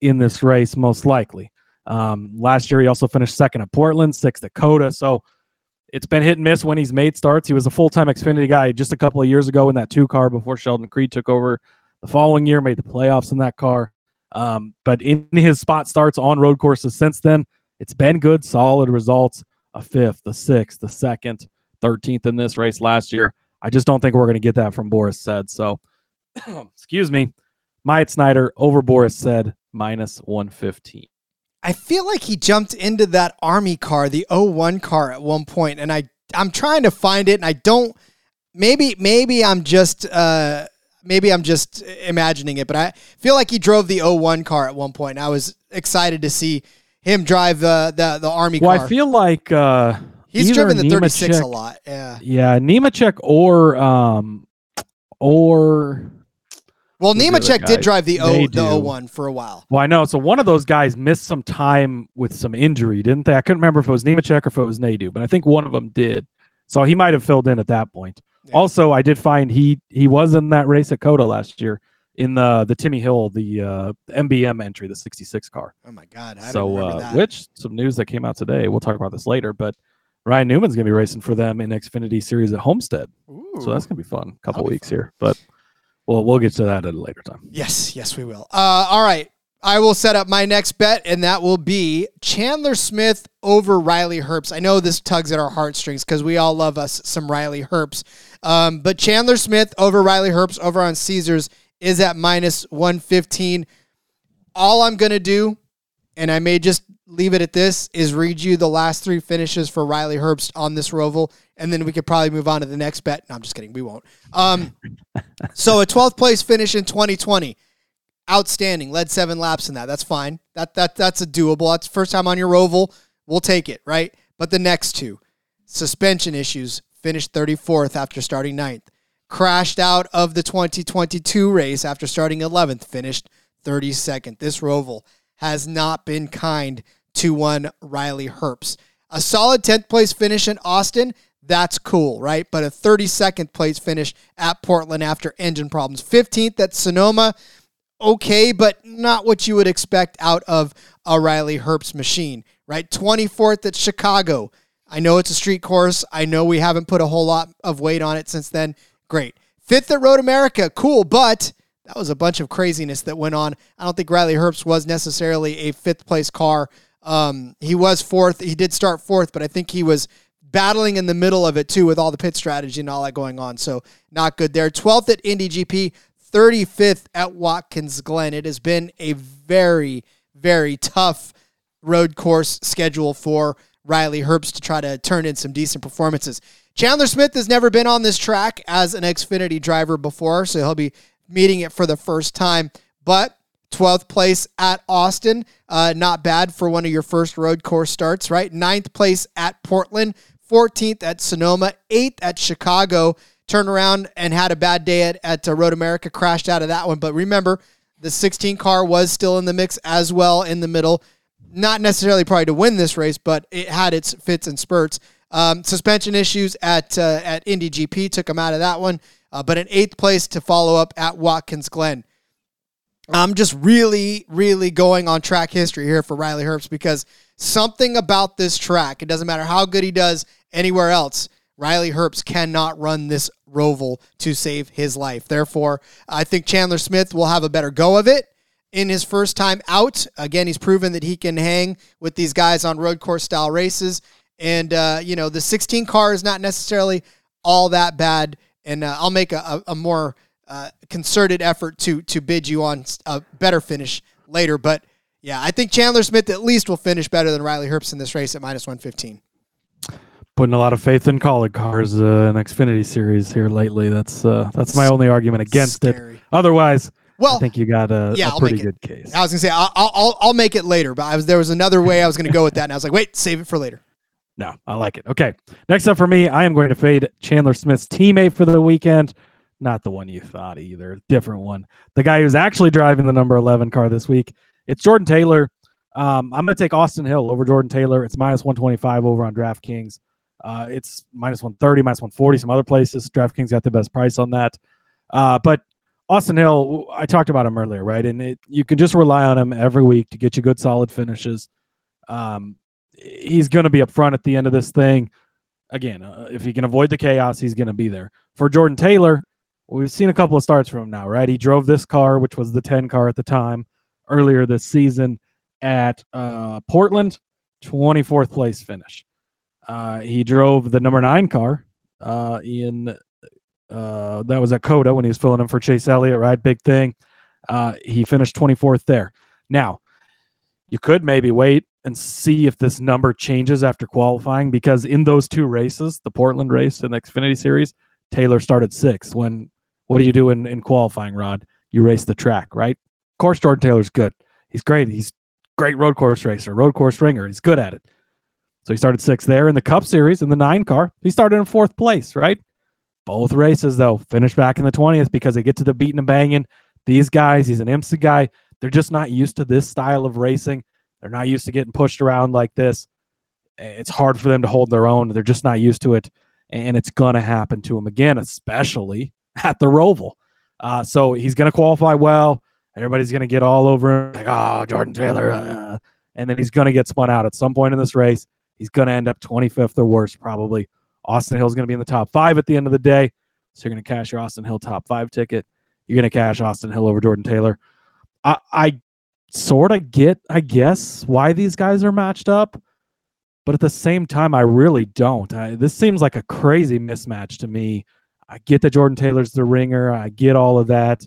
in this race, most likely. Um, last year, he also finished second at Portland, sixth at COTA. So it's been hit and miss when he's made starts. He was a full-time Xfinity guy just a couple of years ago in that two-car before Sheldon Creed took over the following year, made the playoffs in that car. Um, but in his spot starts on road courses since then, it's been good, solid results, a fifth, a sixth, a second, thirteenth in this race last year. I just don't think we're going to get that from Boris Said. So, excuse me, Myatt Snyder over Boris Said, minus one fifteen. I feel like he jumped into that Army car, the oh one car at one point, and I, I'm trying to find it, and I don't – maybe maybe I'm just uh, maybe I'm just imagining it, but I feel like he drove the oh one car at one point. I was excited to see him drive the, the, the Army well, car. Well, I feel like uh, – he's driven the Nemechek, thirty-six a lot. Yeah, yeah, Nemechek or um, – or – Well, Nemechek did drive the o, the oh one for a while. Well, I know. So one of those guys missed some time with some injury, didn't they? I couldn't remember if it was Nemechek or if it was Nadu, but I think one of them did. So he might have filled in at that point. Yeah. Also, I did find he he was in that race at COTA last year in the the Timmy Hill, the uh, M B M entry, the sixty-six car. Oh, my God. I so, uh, that. Which, some news that came out today. We'll talk about this later, but Ryan Newman's going to be racing for them in Xfinity Series at Homestead. Ooh. So that's going to be fun. A couple That'll weeks here, but... Well, we'll get to that at a later time. Yes, yes, we will. Uh, all right. I will set up my next bet, and that will be Chandler Smith over Riley Herbst. I know this tugs at our heartstrings because we all love us some Riley Herbst. Um, but Chandler Smith over Riley Herbst over on Caesars is at minus one fifteen. All I'm going to do, and I may just leave it at this is read you the last three finishes for Riley Herbst on this Roval, and then we could probably move on to the next bet. No, I'm just kidding. We won't. Um, so a twelfth place finish in twenty twenty. Outstanding. Led seven laps in that. That's fine. That that That's a doable. That's first time on your Roval. We'll take it, right? But the next two. Suspension issues. Finished thirty-fourth after starting ninth. Crashed out of the twenty twenty-two race after starting eleventh. Finished thirty-second. This Roval has not been kind to one Riley Herbst. A solid tenth place finish in Austin, that's cool, right? But a thirty-second place finish at Portland after engine problems. fifteenth at Sonoma, okay, but not what you would expect out of a Riley Herbst machine, right? twenty-fourth at Chicago. I know it's a street course. I know we haven't put a whole lot of weight on it since then. Great. fifth at Road America, cool, but that was a bunch of craziness that went on. I don't think Riley Herbst was necessarily a fifth-place car. Um, he was fourth. He did start fourth, but I think he was battling in the middle of it, too, with all the pit strategy and all that going on, so not good there. twelfth at Indy G P, thirty-fifth at Watkins Glen. It has been a very, very tough road course schedule for Riley Herbst to try to turn in some decent performances. Chandler Smith has never been on this track as an Xfinity driver before, so he'll be meeting it for the first time, but twelfth place at Austin, uh, not bad for one of your first road course starts, right? ninth place at Portland, fourteenth at Sonoma, eighth at Chicago, turned around and had a bad day at, at uh, Road America, crashed out of that one, but remember, the sixteen car was still in the mix as well in the middle, not necessarily probably to win this race, but it had its fits and spurts. Um, suspension issues at uh, at Indy G P took him out of that one. Uh, but in eighth place to follow up at Watkins Glen. I'm just really, really going on track history here for Riley Herbst because something about this track, it doesn't matter how good he does anywhere else, Riley Herbst cannot run this Roval to save his life. Therefore, I think Chandler Smith will have a better go of it in his first time out. Again, he's proven that he can hang with these guys on road course style races. And, uh, you know, the sixteen car is not necessarily all that bad. And uh, I'll make a, a, a more uh, concerted effort to to bid you on a better finish later. But, yeah, I think Chandler Smith at least will finish better than Riley Herbst in this race at minus one fifteen. Putting a lot of faith in colleague cars uh, in Xfinity Series here lately. That's uh, that's my only argument against Scary. it. Otherwise, well, I think you got a, yeah, a pretty good case. I was going to say, I'll, I'll, I'll make it later. But I was there was another way I was going to go with that. And I was like, wait, save it for later. No, I like it. Okay. Next up for me, I am going to fade Chandler Smith's teammate for the weekend. Not the one you thought either. Different one. The guy who's actually driving the number eleven car this week. It's Jordan Taylor. Um, I'm going to take Austin Hill over Jordan Taylor. It's minus one twenty-five over on DraftKings. Uh, it's minus one thirty, minus one forty, some other places. DraftKings got the best price on that. Uh, but Austin Hill, I talked about him earlier, right? And it, you can just rely on him every week to get you good, solid finishes. Um, He's going to be up front at the end of this thing. Again, uh, if he can avoid the chaos, he's going to be there. For Jordan Taylor, we've seen a couple of starts from him now, right? He drove this car, which was the ten car at the time, earlier this season at uh, Portland, twenty-fourth place finish. Uh, he drove the number nine car uh, in uh, that was at COTA when he was filling in for Chase Elliott, right? Big thing. Uh, he finished twenty-fourth there. Now, you could maybe wait and see if this number changes after qualifying, because in those two races, the Portland race and the Xfinity Series, Taylor started sixth. When, what do you do in, in qualifying, Rod? You race the track, right? Of course, Jordan Taylor's good. He's great. He's great road course racer, road course ringer. He's good at it. So he started sixth there in the Cup Series in the nine car. He started in fourth place, right? Both races, though, finished back in the twentieth because they get to the beating and banging. These guys, he's an IMSA guy. They're just not used to this style of racing. They're not used to getting pushed around like this. It's hard for them to hold their own. They're just not used to it, and it's going to happen to him again, especially at the Roval. Uh, so he's going to qualify well. Everybody's going to get all over him, like, oh, Jordan Taylor. Uh, and then he's going to get spun out at some point in this race. He's going to end up twenty-fifth or worse, probably. Austin Hill's going to be in the top five at the end of the day, so you're going to cash your Austin Hill top five ticket. You're going to cash Austin Hill over Jordan Taylor. I, I sort of get, I guess, why these guys are matched up, but at the same time, I really don't. I, this seems like a crazy mismatch to me. I get that Jordan Taylor's the ringer. I get all of that,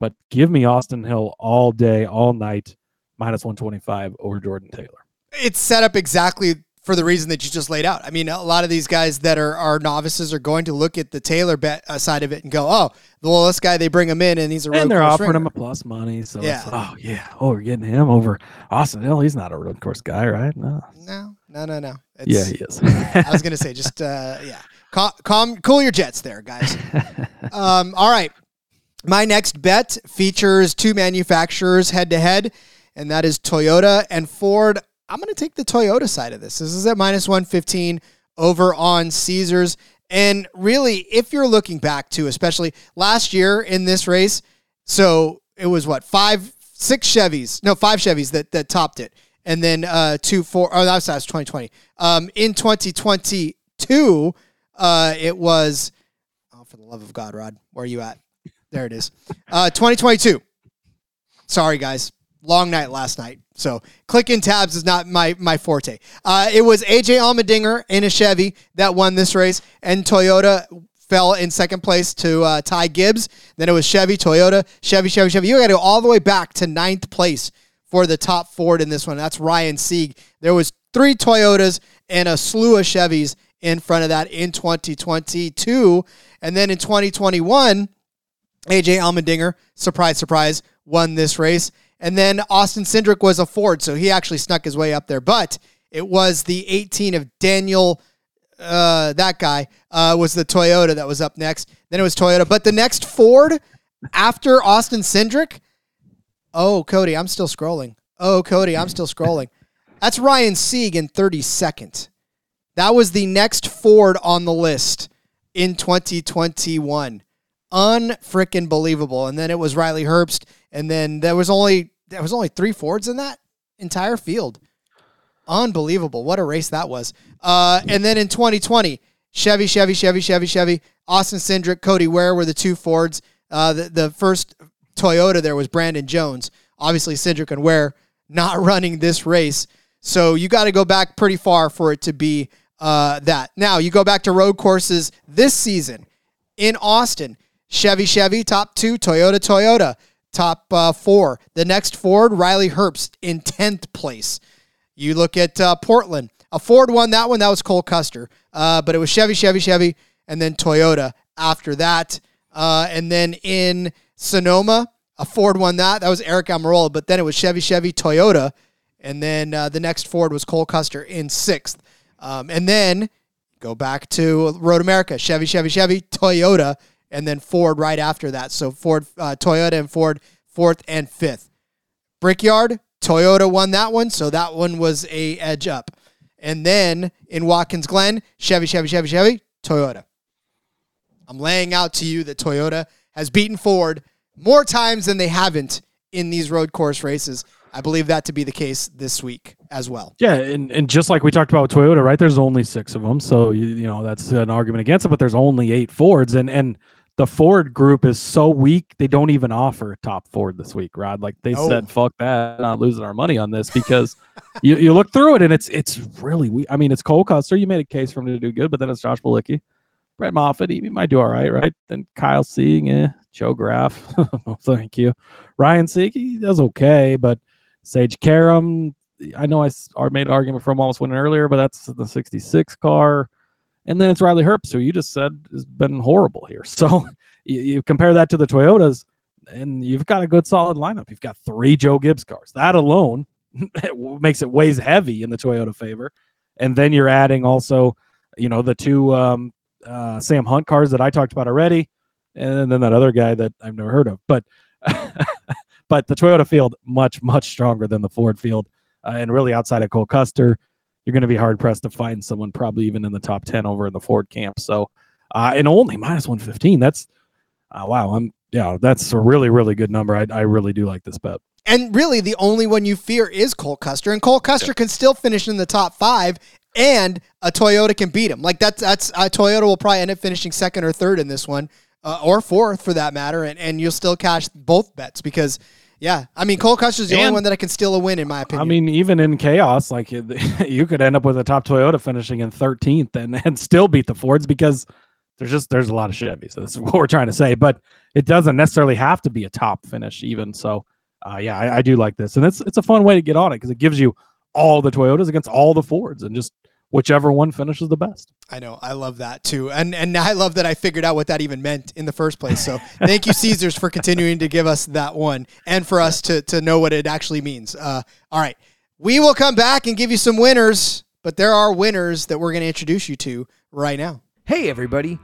but give me Austin Hill all day, all night, minus one twenty-five over Jordan Taylor. it's set up exactly for the reason that you just laid out. I mean, a lot of these guys that are, are novices are going to look at the Taylor bet uh, side of it and go, oh, well, this guy, they bring him in and he's a road course ringer. And they're offering him a plus money. So yeah. It's like, oh, yeah. Oh, we're getting him over Austin Hill. He's not a road course guy, right? No, no, no, no. no. It's, yeah, he is. I was going to say, just, uh, yeah. Calm, calm, cool your jets there, guys. um, all right. My next bet features two manufacturers head to head, and that is Toyota and Ford. I'm going to take the Toyota side of this. This is at minus one fifteen over on Caesars. And really, if you're looking back to, especially last year in this race, so it was what, five, six Chevys, no, five Chevys that, that topped it. And then uh, two, four, oh, that was, that was twenty twenty. Um, in twenty twenty-two, uh, it was, oh, for the love of God, Rod, where are you at? There it is. Uh, twenty twenty-two. Sorry, guys. Long night last night. So clicking tabs is not my my forte. Uh, it was A J Allmendinger in a Chevy that won this race, and Toyota fell in second place to uh, Ty Gibbs. Then it was Chevy, Toyota, Chevy, Chevy, Chevy. You got to go all the way back to ninth place for the top Ford in this one. That's Ryan Sieg. There was three Toyotas and a slew of Chevys in front of that in twenty twenty-two. And then in twenty twenty-one, A J Allmendinger, surprise, surprise, won this race. And then Austin Cindric was a Ford, so he actually snuck his way up there. But it was the eighteen of Daniel, uh, that guy, uh, was the Toyota that was up next. Then it was Toyota. But the next Ford after Austin Cindric, oh, Cody, I'm still scrolling. Oh, Cody, I'm still scrolling. That's Ryan Sieg in thirty-second. That was the next Ford on the list in twenty twenty-one. Unfreaking believable. And then it was Riley Herbst. And then there was only... There was only three Fords in that entire field. Unbelievable. What a race that was. Uh, and then in twenty twenty, Chevy, Chevy, Chevy, Chevy, Chevy, Austin Cindric, Cody Ware were the two Fords. Uh, the, the first Toyota there was Brandon Jones. Obviously, Cindric and Ware not running this race. So you got to go back pretty far for it to be uh, that. Now, you go back to road courses this season in Austin. Chevy, Chevy, top two, Toyota, Toyota. Top uh, four. The next Ford, Riley Herbst in tenth place. You look at uh, Portland. A Ford won that one. That was Cole Custer. Uh, but it was Chevy, Chevy, Chevy, and then Toyota after that. Uh, and then in Sonoma, a Ford won that. That was Eric Almirola. But then it was Chevy, Chevy, Toyota. And then uh, the next Ford was Cole Custer in sixth. Um, and then go back to Road America. Chevy, Chevy, Chevy, Toyota. And then Ford right after that. So Ford, uh, Toyota and Ford, fourth and fifth. Brickyard, Toyota won that one, so that one was a edge up. And then in Watkins Glen, Chevy, Chevy, Chevy, Chevy, Toyota. I'm laying out to you that Toyota has beaten Ford more times than they haven't in these road course races. I believe that to be the case this week as well. Yeah, and, and just like we talked about with Toyota, right, there's only six of them, so you, you know that's an argument against it, but there's only eight Fords, and and the Ford group is so weak, they don't even offer top Ford this week, Rod. Like they oh. said, fuck that, not losing our money on this because you, you look through it and it's it's really weak. I mean, it's Cole Custer. You made a case for him to do good, but then it's Josh Bilicki. Brett Moffitt, he, he might do all right, right? Then Kyle Sieg, eh, Joe Graff, no, thank you. Ryan Sieg, he does okay, but Sage Karam, I know I made an argument for him almost winning earlier, but that's the sixty-six car. And then it's Riley Herbst, who you just said has been horrible here. So you, you compare that to the Toyotas, and you've got a good, solid lineup. You've got three Joe Gibbs cars. That alone makes it weighs heavy in the Toyota favor. And then you're adding also, you know, the two um, uh, Sam Hunt cars that I talked about already, and then that other guy that I've never heard of. But but the Toyota field, much, much stronger than the Ford field. Uh, and really outside of Cole Custer, you're going to be hard-pressed to find someone probably even in the top ten over in the Ford camp. So, uh, and only minus one fifteen. That's, uh, wow, I'm yeah, that's a really, really good number. I, I really do like this bet. And really the only one you fear is Cole Custer, and Cole Custer yeah. can still finish in the top five, and a Toyota can beat him. Like, that's, that's uh, Toyota will probably end up finishing second or third in this one, uh, or fourth for that matter, and, and you'll still cash both bets because – yeah, I mean, Cole Custer's the and, only one that I can steal a win, in my opinion. I mean, even in chaos, like you could end up with a top Toyota finishing in thirteenth and, and still beat the Fords because there's just there's a lot of Chevys. That's what we're trying to say, but it doesn't necessarily have to be a top finish even. So, uh, yeah, I, I do like this, and it's it's a fun way to get on it because it gives you all the Toyotas against all the Fords and just whichever one finishes the best. I know. I love that too. And and I love that I figured out what that even meant in the first place. So thank you, Caesars, for continuing to give us that one and for us to, to know what it actually means. Uh, all right. We will come back and give you some winners, but there are winners that we're going to introduce you to right now. Hey, everybody.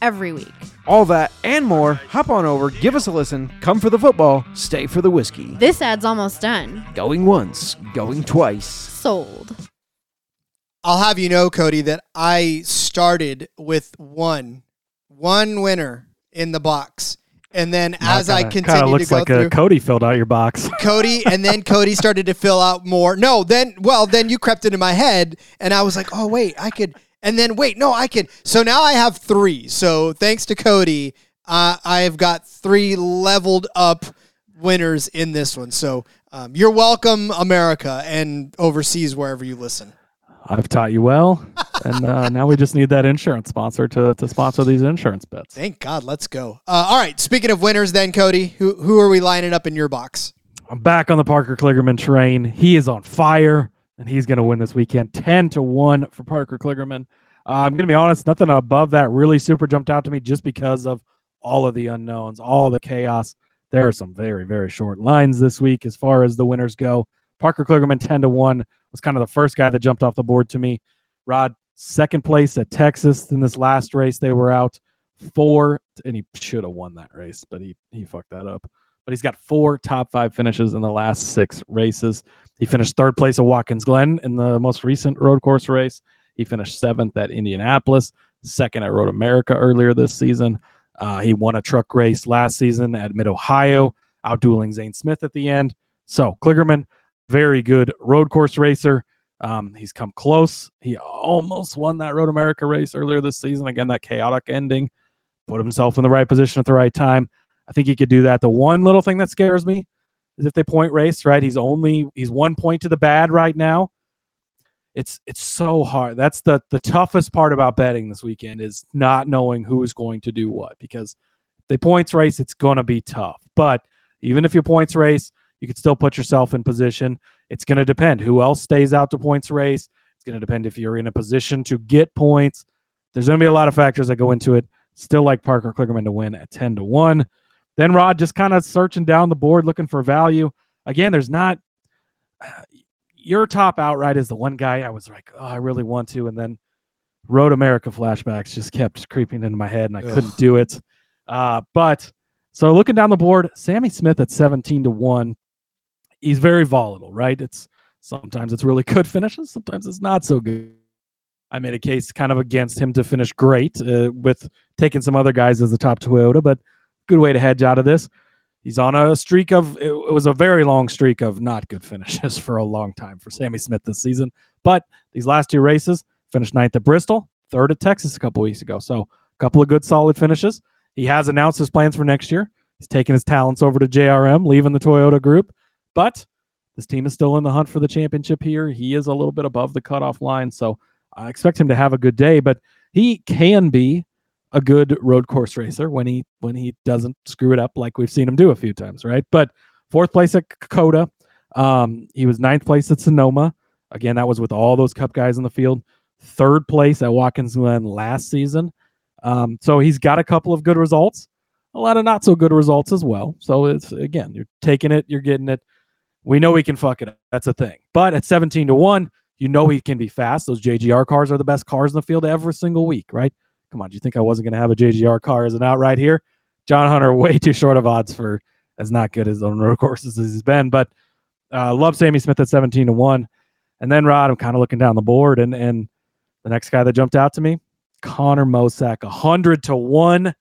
every week. All that and more. Hop on over, give us a listen, come for the football, stay for the whiskey. This ad's almost done. Going once, going twice. Sold. I'll have you know, Cody, that I started with one, one winner in the box. And then no, as kinda, I continued to go like through... A Cody filled out your box. Cody, and then Cody started to fill out more. No, then, well, then you crept into my head and I was like, oh, wait, I could... And then, wait, no, I can. So now I have three. So thanks to Cody, uh, I've got three leveled up winners in this one. So um, you're welcome, America, and overseas wherever you listen. I've taught you well. And uh, now we just need that insurance sponsor to, to sponsor these insurance bets. Thank God. Let's go. Uh, all right. Speaking of winners then, Cody, who, who are we lining up in your box? I'm back on the Parker Kligerman train. He is on fire. And he's going to win this weekend, ten to one for Parker Kligerman. Uh, I'm going to be honest, nothing above that really super jumped out to me just because of all of the unknowns, all the chaos. There are some very, very short lines this week as far as the winners go. Parker Kligerman, ten to one, was kind of the first guy that jumped off the board to me. Rod, second place at Texas in this last race. They were out four, and he should have won that race, but he he fucked that up. But he's got four top five finishes in the last six races. He finished third place at Watkins Glen in the most recent road course race. He finished seventh at Indianapolis, second at Road America earlier this season. Uh, he won a truck race last season at Mid-Ohio, outdueling Zane Smith at the end. So Kligerman, very good road course racer. Um, he's come close. He almost won that Road America race earlier this season. Again, that chaotic ending. Put himself in the right position at the right time. I think he could do that. The one little thing that scares me is if they point race, right? He's only he's one point to the bad right now. It's it's so hard. That's the the toughest part about betting this weekend is not knowing who is going to do what, because if they points race, it's going to be tough. But even if you points race, you could still put yourself in position. It's going to depend who else stays out to points race. It's going to depend if you're in a position to get points. There's going to be a lot of factors that go into it. Still like Parker Kligerman to win at ten to one. Then Rod just kind of searching down the board, looking for value. Again, there's not uh, your top outright is the one guy I was like, oh, I really want to. And then Road America flashbacks just kept creeping into my head and I Ugh. couldn't do it. Uh, but so looking down the board, Sammy Smith at seventeen to one. He's very volatile, right? It's sometimes it's really good finishes. Sometimes it's not so good. I made a case kind of against him to finish great uh, with taking some other guys as the top Toyota, but good way to hedge out of this. He's on a streak of, it was a very long streak of not good finishes for a long time for Sammy Smith this season. But these last two races, finished ninth at Bristol, third at Texas a couple weeks ago. So a couple of good solid finishes. He has announced his plans for next year. He's taking his talents over to J R M, leaving the Toyota group. But this team is still in the hunt for the championship here. He is a little bit above the cutoff line. So I expect him to have a good day, but he can be a good road course racer when he when he doesn't screw it up like we've seen him do a few times, right? But fourth place at COTA. Um, he was ninth place at Sonoma. Again, that was with all those Cup guys in the field. Third place at Watkins Glen last season. Um, so he's got a couple of good results, a lot of not so good results as well. So it's, again, you're taking it, you're getting it. We know he can fuck it up. That's a thing. But at seventeen to one, you know he can be fast. Those J G R cars are the best cars in the field every single week, right? Come on, do you think I wasn't going to have a J G R car as an outright here? John Hunter, way too short of odds for as not good as on road courses as he's been. But uh, love Sammy Smith at seventeen to one. And then, Rod, I'm kind of looking down the board. And and the next guy that jumped out to me, Connor Mosack, one hundred to one.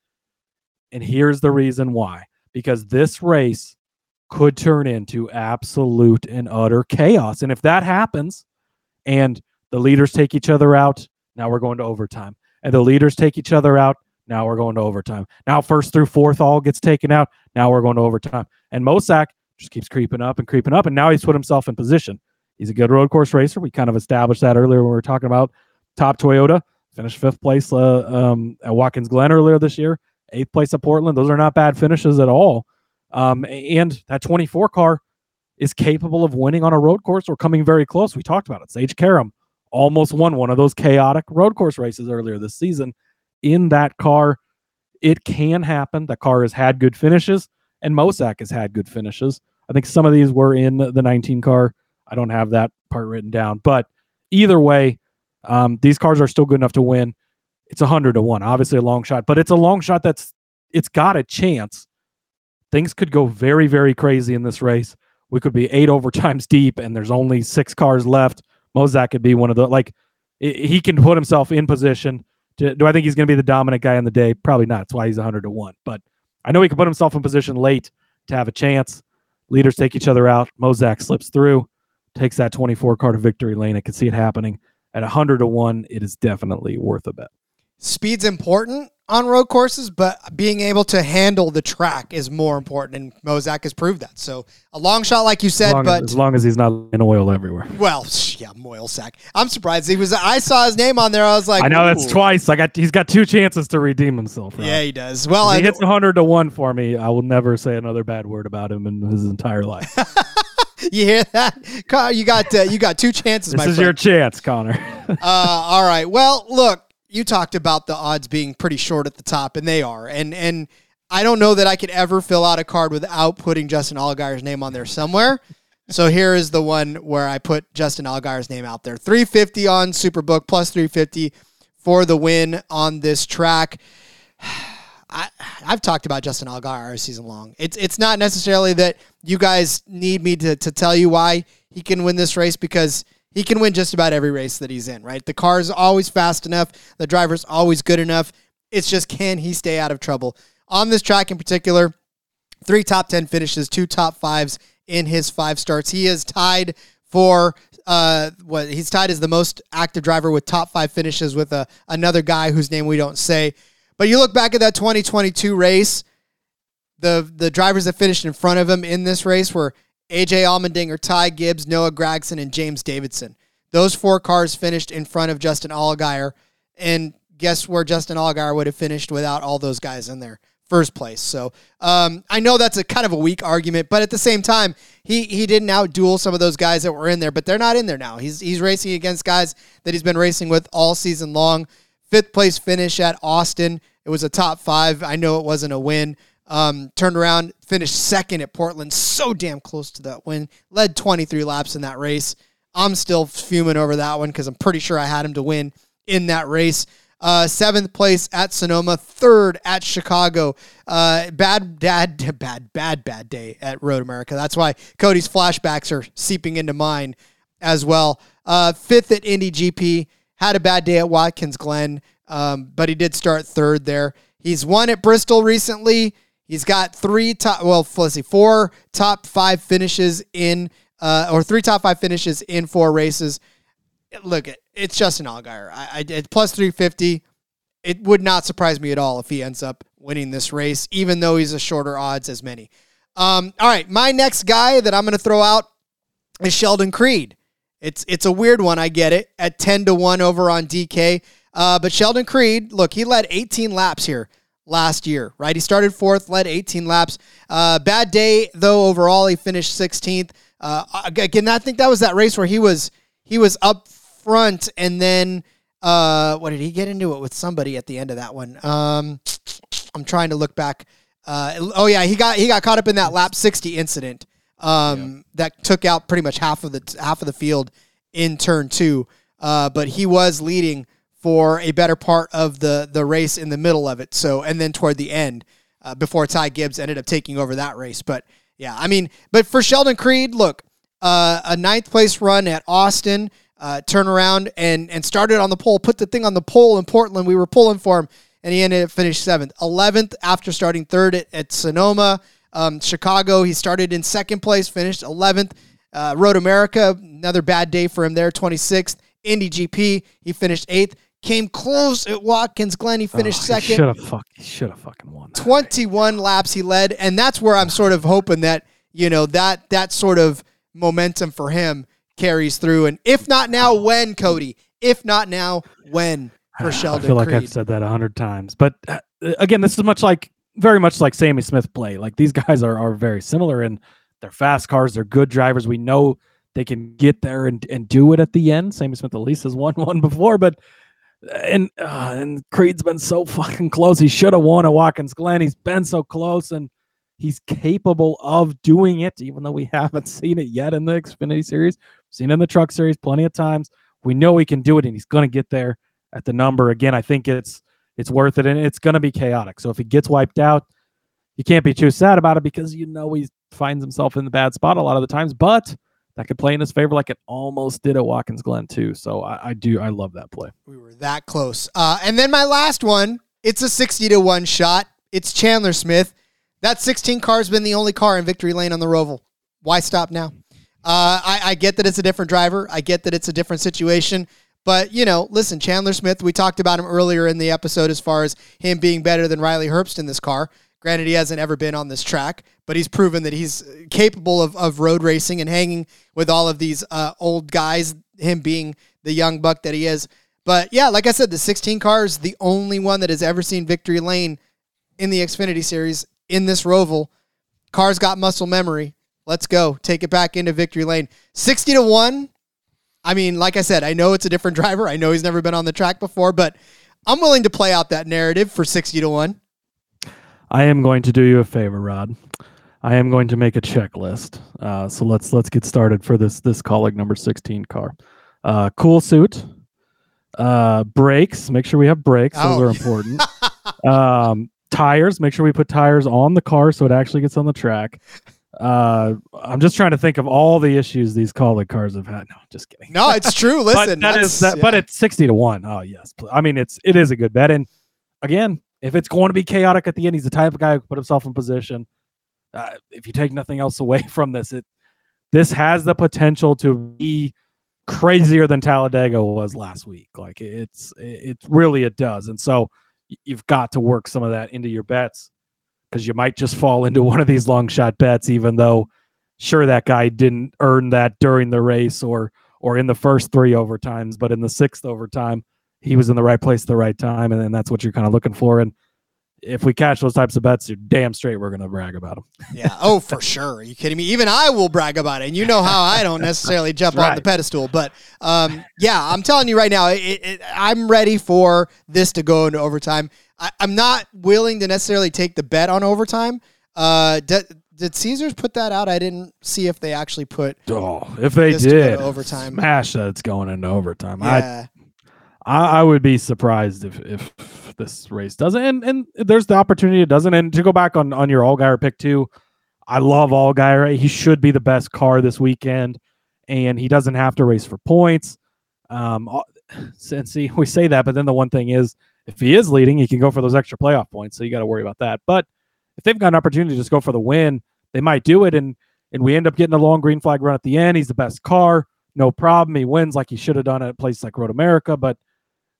And here's the reason why. Because this race could turn into absolute and utter chaos. And if that happens, and the leaders take each other out. Now we're going to overtime. And the leaders take each other out. Now we're going to overtime. Now first through fourth all gets taken out. Now we're going to overtime. And Mosack just keeps creeping up and creeping up, and now he's put himself in position. He's a good road course racer. We kind of established that earlier when we were talking about top Toyota. Finished fifth place uh, um, at Watkins Glen earlier this year. Eighth place at Portland. Those are not bad finishes at all. Um, and that twenty-four car is capable of winning on a road course or coming very close. We talked about it. Sage Karam almost won one of those chaotic road course races earlier this season. In that car, it can happen. The car has had good finishes, and Mosack has had good finishes. I think some of these were in the nineteen car. I don't have that part written down, but either way, um, these cars are still good enough to win. It's a hundred to one, obviously a long shot, but it's a long shot that's it's got a chance. Things could go very, very crazy in this race. We could be eight overtimes deep, and there's only six cars left. Mosack could be one of the like it, he can put himself in position. To, do I think he's going to be the dominant guy in the day? Probably not. That's why he's a hundred to one. But I know he can put himself in position late to have a chance. Leaders take each other out. Mosack slips through, takes that twenty-four car to victory lane. I can see it happening at a hundred to one. It is definitely worth a bet. Speed's important on road courses, but being able to handle the track is more important, and Mosack has proved that. So a long shot, like you said, as but as, as long as he's not in oil everywhere. Well, yeah, oil sack. I'm surprised he was. I saw his name on there. I was like, I know ooh. That's twice. I got. He's got two chances to redeem himself. Right? Yeah, he does. Well, if he I, hits a hundred to one for me, I will never say another bad word about him in his entire life. You hear that? You got uh, you got two chances. This my is friend. Your chance, Connor. uh, all right. Well, look, you talked about the odds being pretty short at the top, and they are. And and I don't know that I could ever fill out a card without putting Justin Allgaier's name on there somewhere. So here is the one where I put Justin Allgaier's name out there. three fifty on Superbook, plus three fifty for the win on this track. I, I've talked about Justin Allgaier all season long. It's it's not necessarily that you guys need me to, to tell you why he can win this race, because he can win just about every race that he's in, right? The car is always fast enough. The driver's always good enough. It's just, can he stay out of trouble? On this track in particular, three top ten finishes, two top fives in his five starts. He is tied for... Uh, what he's tied as the most active driver with top five finishes with a, another guy whose name we don't say. But you look back at that twenty twenty-two race, the the drivers that finished in front of him in this race were A J Allmendinger, Ty Gibbs, Noah Gragson, and James Davidson. Those four cars finished in front of Justin Allgaier, and guess where Justin Allgaier would have finished without all those guys in there? First place. So um, I know that's a kind of a weak argument, but at the same time, he he didn't out-duel some of those guys that were in there, but they're not in there now. He's he's racing against guys that he's been racing with all season long. Fifth place finish at Austin. It was a top five. I know it wasn't a win. Um, turned around, finished second at Portland. So damn close to that win. Led twenty-three laps in that race. I'm still fuming over that one because I'm pretty sure I had him to win in that race. Uh, seventh place at Sonoma. Third at Chicago. Uh, bad, bad, bad, bad, bad day at Road America. That's why Cody's flashbacks are seeping into mine as well. Uh, fifth at Indy G P. Had a bad day at Watkins Glen, um, but he did start third there. He's won at Bristol recently. He's got three top, well, let's see, four top five finishes in, uh, or three top five finishes in four races. Look, it's Justin Allgaier. I, I plus three fifty. It would not surprise me at all if he ends up winning this race, even though he's a shorter odds as many. Um, all right, my next guy that I'm going to throw out is Sheldon Creed. It's it's a weird one, I get it, at ten to one over on D K. Uh, but Sheldon Creed, look, he led eighteen laps here last year, right? He started fourth, led eighteen laps. Uh, bad day, though, overall. He finished sixteenth. Uh, again, I think that was that race where he was he was up front, and then, uh, what did he get into it with somebody at the end of that one? Um, I'm trying to look back. Uh, oh, yeah, he got he got caught up in that lap sixty incident. Um, yeah. That took out pretty much half of the half of the field in turn two. Uh, but he was leading for a better part of the the race in the middle of it. So and then toward the end, uh, before Ty Gibbs ended up taking over that race. But yeah, I mean, but for Sheldon Creed, look, uh, a ninth place run at Austin, uh, turn around and and started on the pole, put the thing on the pole in Portland. We were pulling for him, and he ended up finished seventh, eleventh after starting third at, at Sonoma. Um, Chicago, he started in second place, finished eleventh. Uh, Road America, another bad day for him there, twenty-sixth. Indy G P, he finished eighth. Came close at Watkins Glen. He finished oh, second. Should have fuck, fucking won. twenty-one laps he led, and that's where I'm sort of hoping that, you know, that that sort of momentum for him carries through. And if not now, when, Cody? If not now, when for Sheldon Creed? I feel like Creed. I've said that a hundred times. But, uh, again, this is much like, very much like Sammy Smith play. Like, these guys are, are very similar, and they're fast cars. They're good drivers. We know they can get there and, and do it at the end. Sammy Smith at least has won one before, but... And uh, and Creed's been so fucking close. He should have won at Watkins Glen. He's been so close, and he's capable of doing it, even though we haven't seen it yet in the Xfinity Series. Seen it in the Truck Series plenty of times. We know he can do it, and he's going to get there at the number. Again, I think it's it's worth it, and it's going to be chaotic. So if he gets wiped out, you can't be too sad about it, because you know he finds himself in the bad spot a lot of the times. But that could play in his favor, like it almost did at Watkins Glen, too. So I, I do. I love that play. We were that close. Uh, and then my last one, it's a sixty to one shot. It's Chandler Smith. That sixteen car has been the only car in victory lane on the Roval. Why stop now? Uh, I, I get that it's a different driver. I get that it's a different situation. But, you know, listen, Chandler Smith, we talked about him earlier in the episode as far as him being better than Riley Herbst in this car. Granted, he hasn't ever been on this track, but he's proven that he's capable of, of road racing and hanging with all of these uh, old guys, him being the young buck that he is. But, yeah, like I said, the sixteen car is the only one that has ever seen victory lane in the Xfinity Series in this Roval. Car's got muscle memory. Let's go. Take it back into victory lane. sixty to one. I mean, like I said, I know it's a different driver. I know he's never been on the track before, but I'm willing to play out that narrative for sixty to one. I am going to do you a favor, Rod. I am going to make a checklist. Uh, so let's let's get started for this this colleague number sixteen car. Uh, cool suit, uh, brakes. Make sure we have brakes; oh. those are important. um, tires. Make sure we put tires on the car so it actually gets on the track. Uh, I'm just trying to think of all the issues these colleague cars have had. No, just kidding. No, it's true. Listen, but that is that. Yeah. But it's sixty to one. Oh yes. I mean, it's it is a good bet. And again, if it's going to be chaotic at the end, he's the type of guy who can put himself in position. Uh, if you take nothing else away from this, it this has the potential to be crazier than Talladega was last week. Like it's it really it does, and so you've got to work some of that into your bets, because you might just fall into one of these long shot bets, even though sure that guy didn't earn that during the race or or in the first three overtimes, but in the sixth overtime, he was in the right place at the right time, and, and that's what you're kind of looking for. And if we catch those types of bets, you're damn straight we're going to brag about them. Yeah, oh, for sure. Are you kidding me? Even I will brag about it, and you know how I don't necessarily jump right on the pedestal. But, um, yeah, I'm telling you right now, it, it, I'm ready for this to go into overtime. I, I'm not willing to necessarily take the bet on overtime. Uh, d- did Caesars put that out? I didn't see if they actually put oh, if they this did, to go to overtime. Smash that it's going into overtime. Yeah. I, I would be surprised if, if this race doesn't, and, and there's the opportunity it doesn't. And to go back on, on your Allgaier pick too, I love Allgaier. He should be the best car this weekend, and he doesn't have to race for points. Um, and see, we say that, but then the one thing is, if he is leading, he can go for those extra playoff points. So you got to worry about that. But if they've got an opportunity to just go for the win, they might do it, and and we end up getting a long green flag run at the end. He's the best car, no problem. He wins like he should have done at a place like Road America, but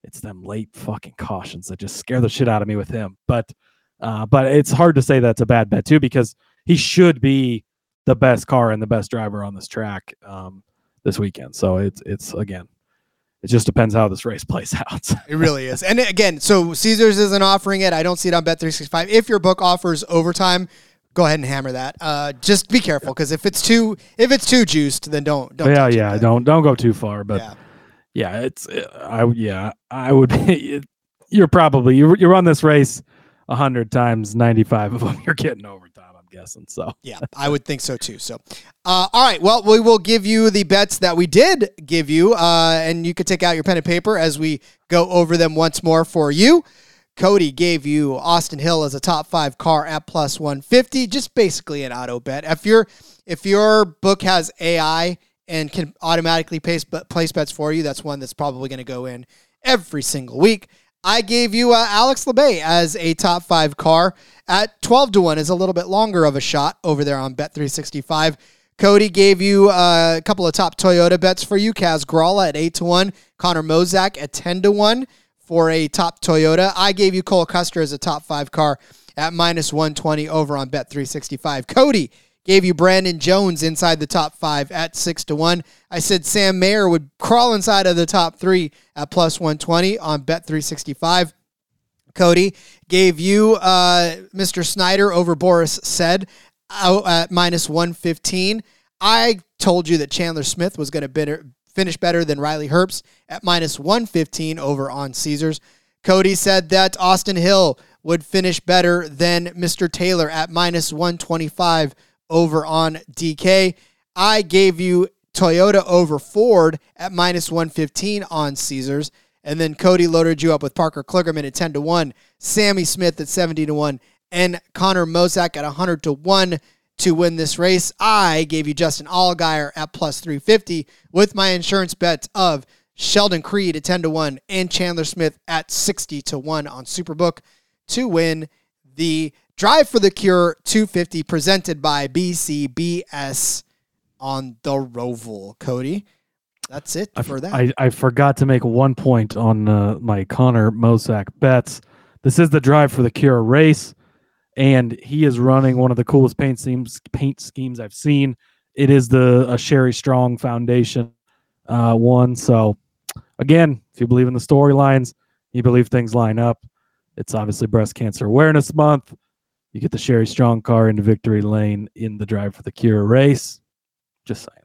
it's them late fucking cautions that just scare the shit out of me with him. But uh, but it's hard to say that's a bad bet, too, because he should be the best car and the best driver on this track um, this weekend. So it's, it's again, it just depends how this race plays out. It really is. And, again, so Caesars isn't offering it. I don't see it on Bet three sixty-five. If your book offers overtime, go ahead and hammer that. Uh, just be careful, because if it's too if it's too juiced, then don't. don't yeah, yeah, don't, don't go too far. But yeah. Yeah, it's I yeah I would be. You're probably you you run this race a hundred times, ninety five of them you're getting overtime. I'm guessing so. Yeah, I would think so too. So, uh, all right. Well, we will give you the bets that we did give you, uh, and you could take out your pen and paper as we go over them once more for you. Cody gave you Austin Hill as a top five car at plus one fifty, just basically an auto bet. If your if your book has A I and can automatically place, place bets for you, that's one that's probably going to go in every single week. I gave you uh, Alex LeBay as a top five car at twelve to one, is a little bit longer of a shot over there on Bet three sixty-five. Cody gave you uh, a couple of top Toyota bets for you. Kaz Gralla at eight to one. Connor Mosack at ten to one for a top Toyota. I gave you Cole Custer as a top five car at minus one twenty over on Bet three sixty-five. Cody gave you Brandon Jones inside the top five at six to one. I said Sam Mayer would crawl inside of the top three at plus one twenty on Bet three sixty-five. Cody gave you uh, Mister Snyder over Boris Said at minus one fifteen. I told you that Chandler Smith was going to finish better than Riley Herbst at minus one fifteen over on Caesars. Cody said that Austin Hill would finish better than Mister Taylor at minus one twenty-five over on D K. I gave you Toyota over Ford at minus one fifteen on Caesars. And then Cody loaded you up with Parker Kligerman at ten to one, Sammy Smith at seventy to one, and Connor Mosack at one hundred to one to win this race. I gave you Justin Allgaier at plus three fifty with my insurance bets of Sheldon Creed at ten to one and Chandler Smith at sixty to one on Superbook to win the Drive for the Cure two fifty presented by B C B S on the Roval. Cody, that's it for that. I, I forgot to make one point on uh, my Connor Mosack bets. This is the Drive for the Cure race, and he is running one of the coolest paint schemes, paint schemes I've seen. It is the a Sherry Strong Foundation uh, one. So, again, if you believe in the storylines, you believe things line up. It's obviously Breast Cancer Awareness Month. You get the Sherry Strong car into victory lane in the Drive for the Cure race. Just saying.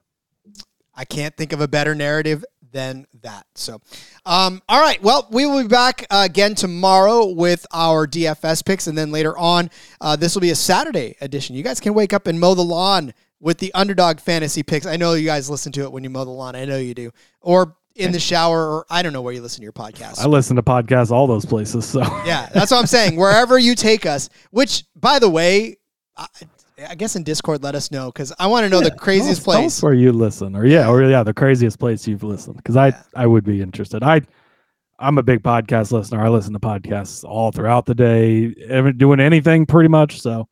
I can't think of a better narrative than that. So, um, all right. Well, we will be back uh, again tomorrow with our D F S picks. And then later on, uh, this will be a Saturday edition. You guys can wake up and mow the lawn with the Underdog Fantasy picks. I know you guys listen to it when you mow the lawn. I know you do. Or in the shower, or I don't know where you listen to your podcast. I listen to podcasts all those places. So yeah, that's what I'm saying. Wherever you take us, which, by the way, I, I guess in Discord, let us know, because I want to know yeah, the craziest tell us, place tell us where you listen, or yeah, or yeah, the craziest place you've listened, because I yeah. I would be interested. I I'm a big podcast listener. I listen to podcasts all throughout the day, ever doing anything pretty much. So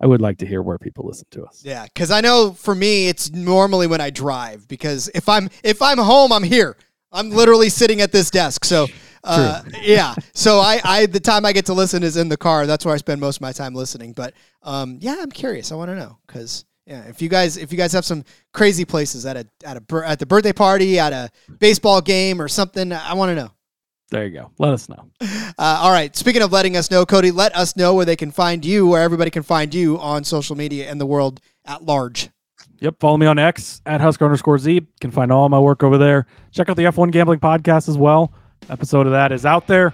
I would like to hear where people listen to us. Yeah, because I know for me, it's normally when I drive, because if I'm if I'm home, I'm here. I'm literally sitting at this desk. So. Uh, yeah. So I, I, the time I get to listen is in the car. That's where I spend most of my time listening. But, um, yeah, I'm curious. I want to know. Cause yeah, if you guys, if you guys have some crazy places at a, at a, at the birthday party, at a baseball game or something, I want to know. There you go. Let us know. Uh, all right. Speaking of letting us know, Cody, let us know where they can find you, where everybody can find you on social media and the world at large. Yep. Follow me on X at Husker underscore Z. You can find all my work over there. Check out the F one Gambling Podcast as well. Episode of that is out there.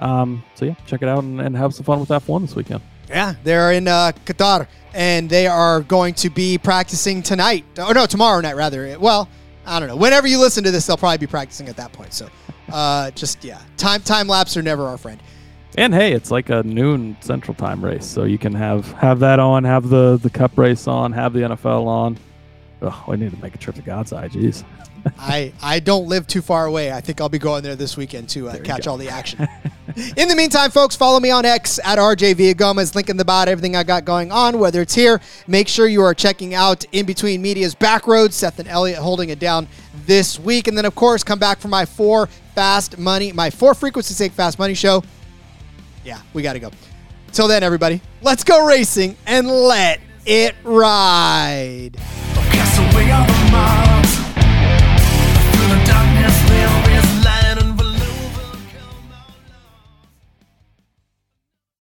Um, so, yeah, check it out and, and have some fun with F one this weekend. Yeah, they're in uh, Qatar, and they are going to be practicing tonight. Or no, tomorrow night, rather. Well, I don't know. Whenever you listen to this, they'll probably be practicing at that point. So, uh, just, yeah, time time lapse are never our friend. And, hey, it's like a noon Central Time race, so you can have, have that on, have the, the Cup race on, have the N F L on. Oh, I need to make a trip to God's Eye. Jeez. I, I don't live too far away. I think I'll be going there this weekend to uh, catch all the action. In the meantime, folks, follow me on X at R J Villagomez. Link in the bio, everything I got going on, whether it's here. Make sure you are checking out In Between Media's Back Road. Seth and Elliot holding it down this week. And then, of course, come back for my four fast money, my four frequency sake fast money show. Yeah, we got to go. Till then, everybody, let's go racing and let it ride. Okay, so we are-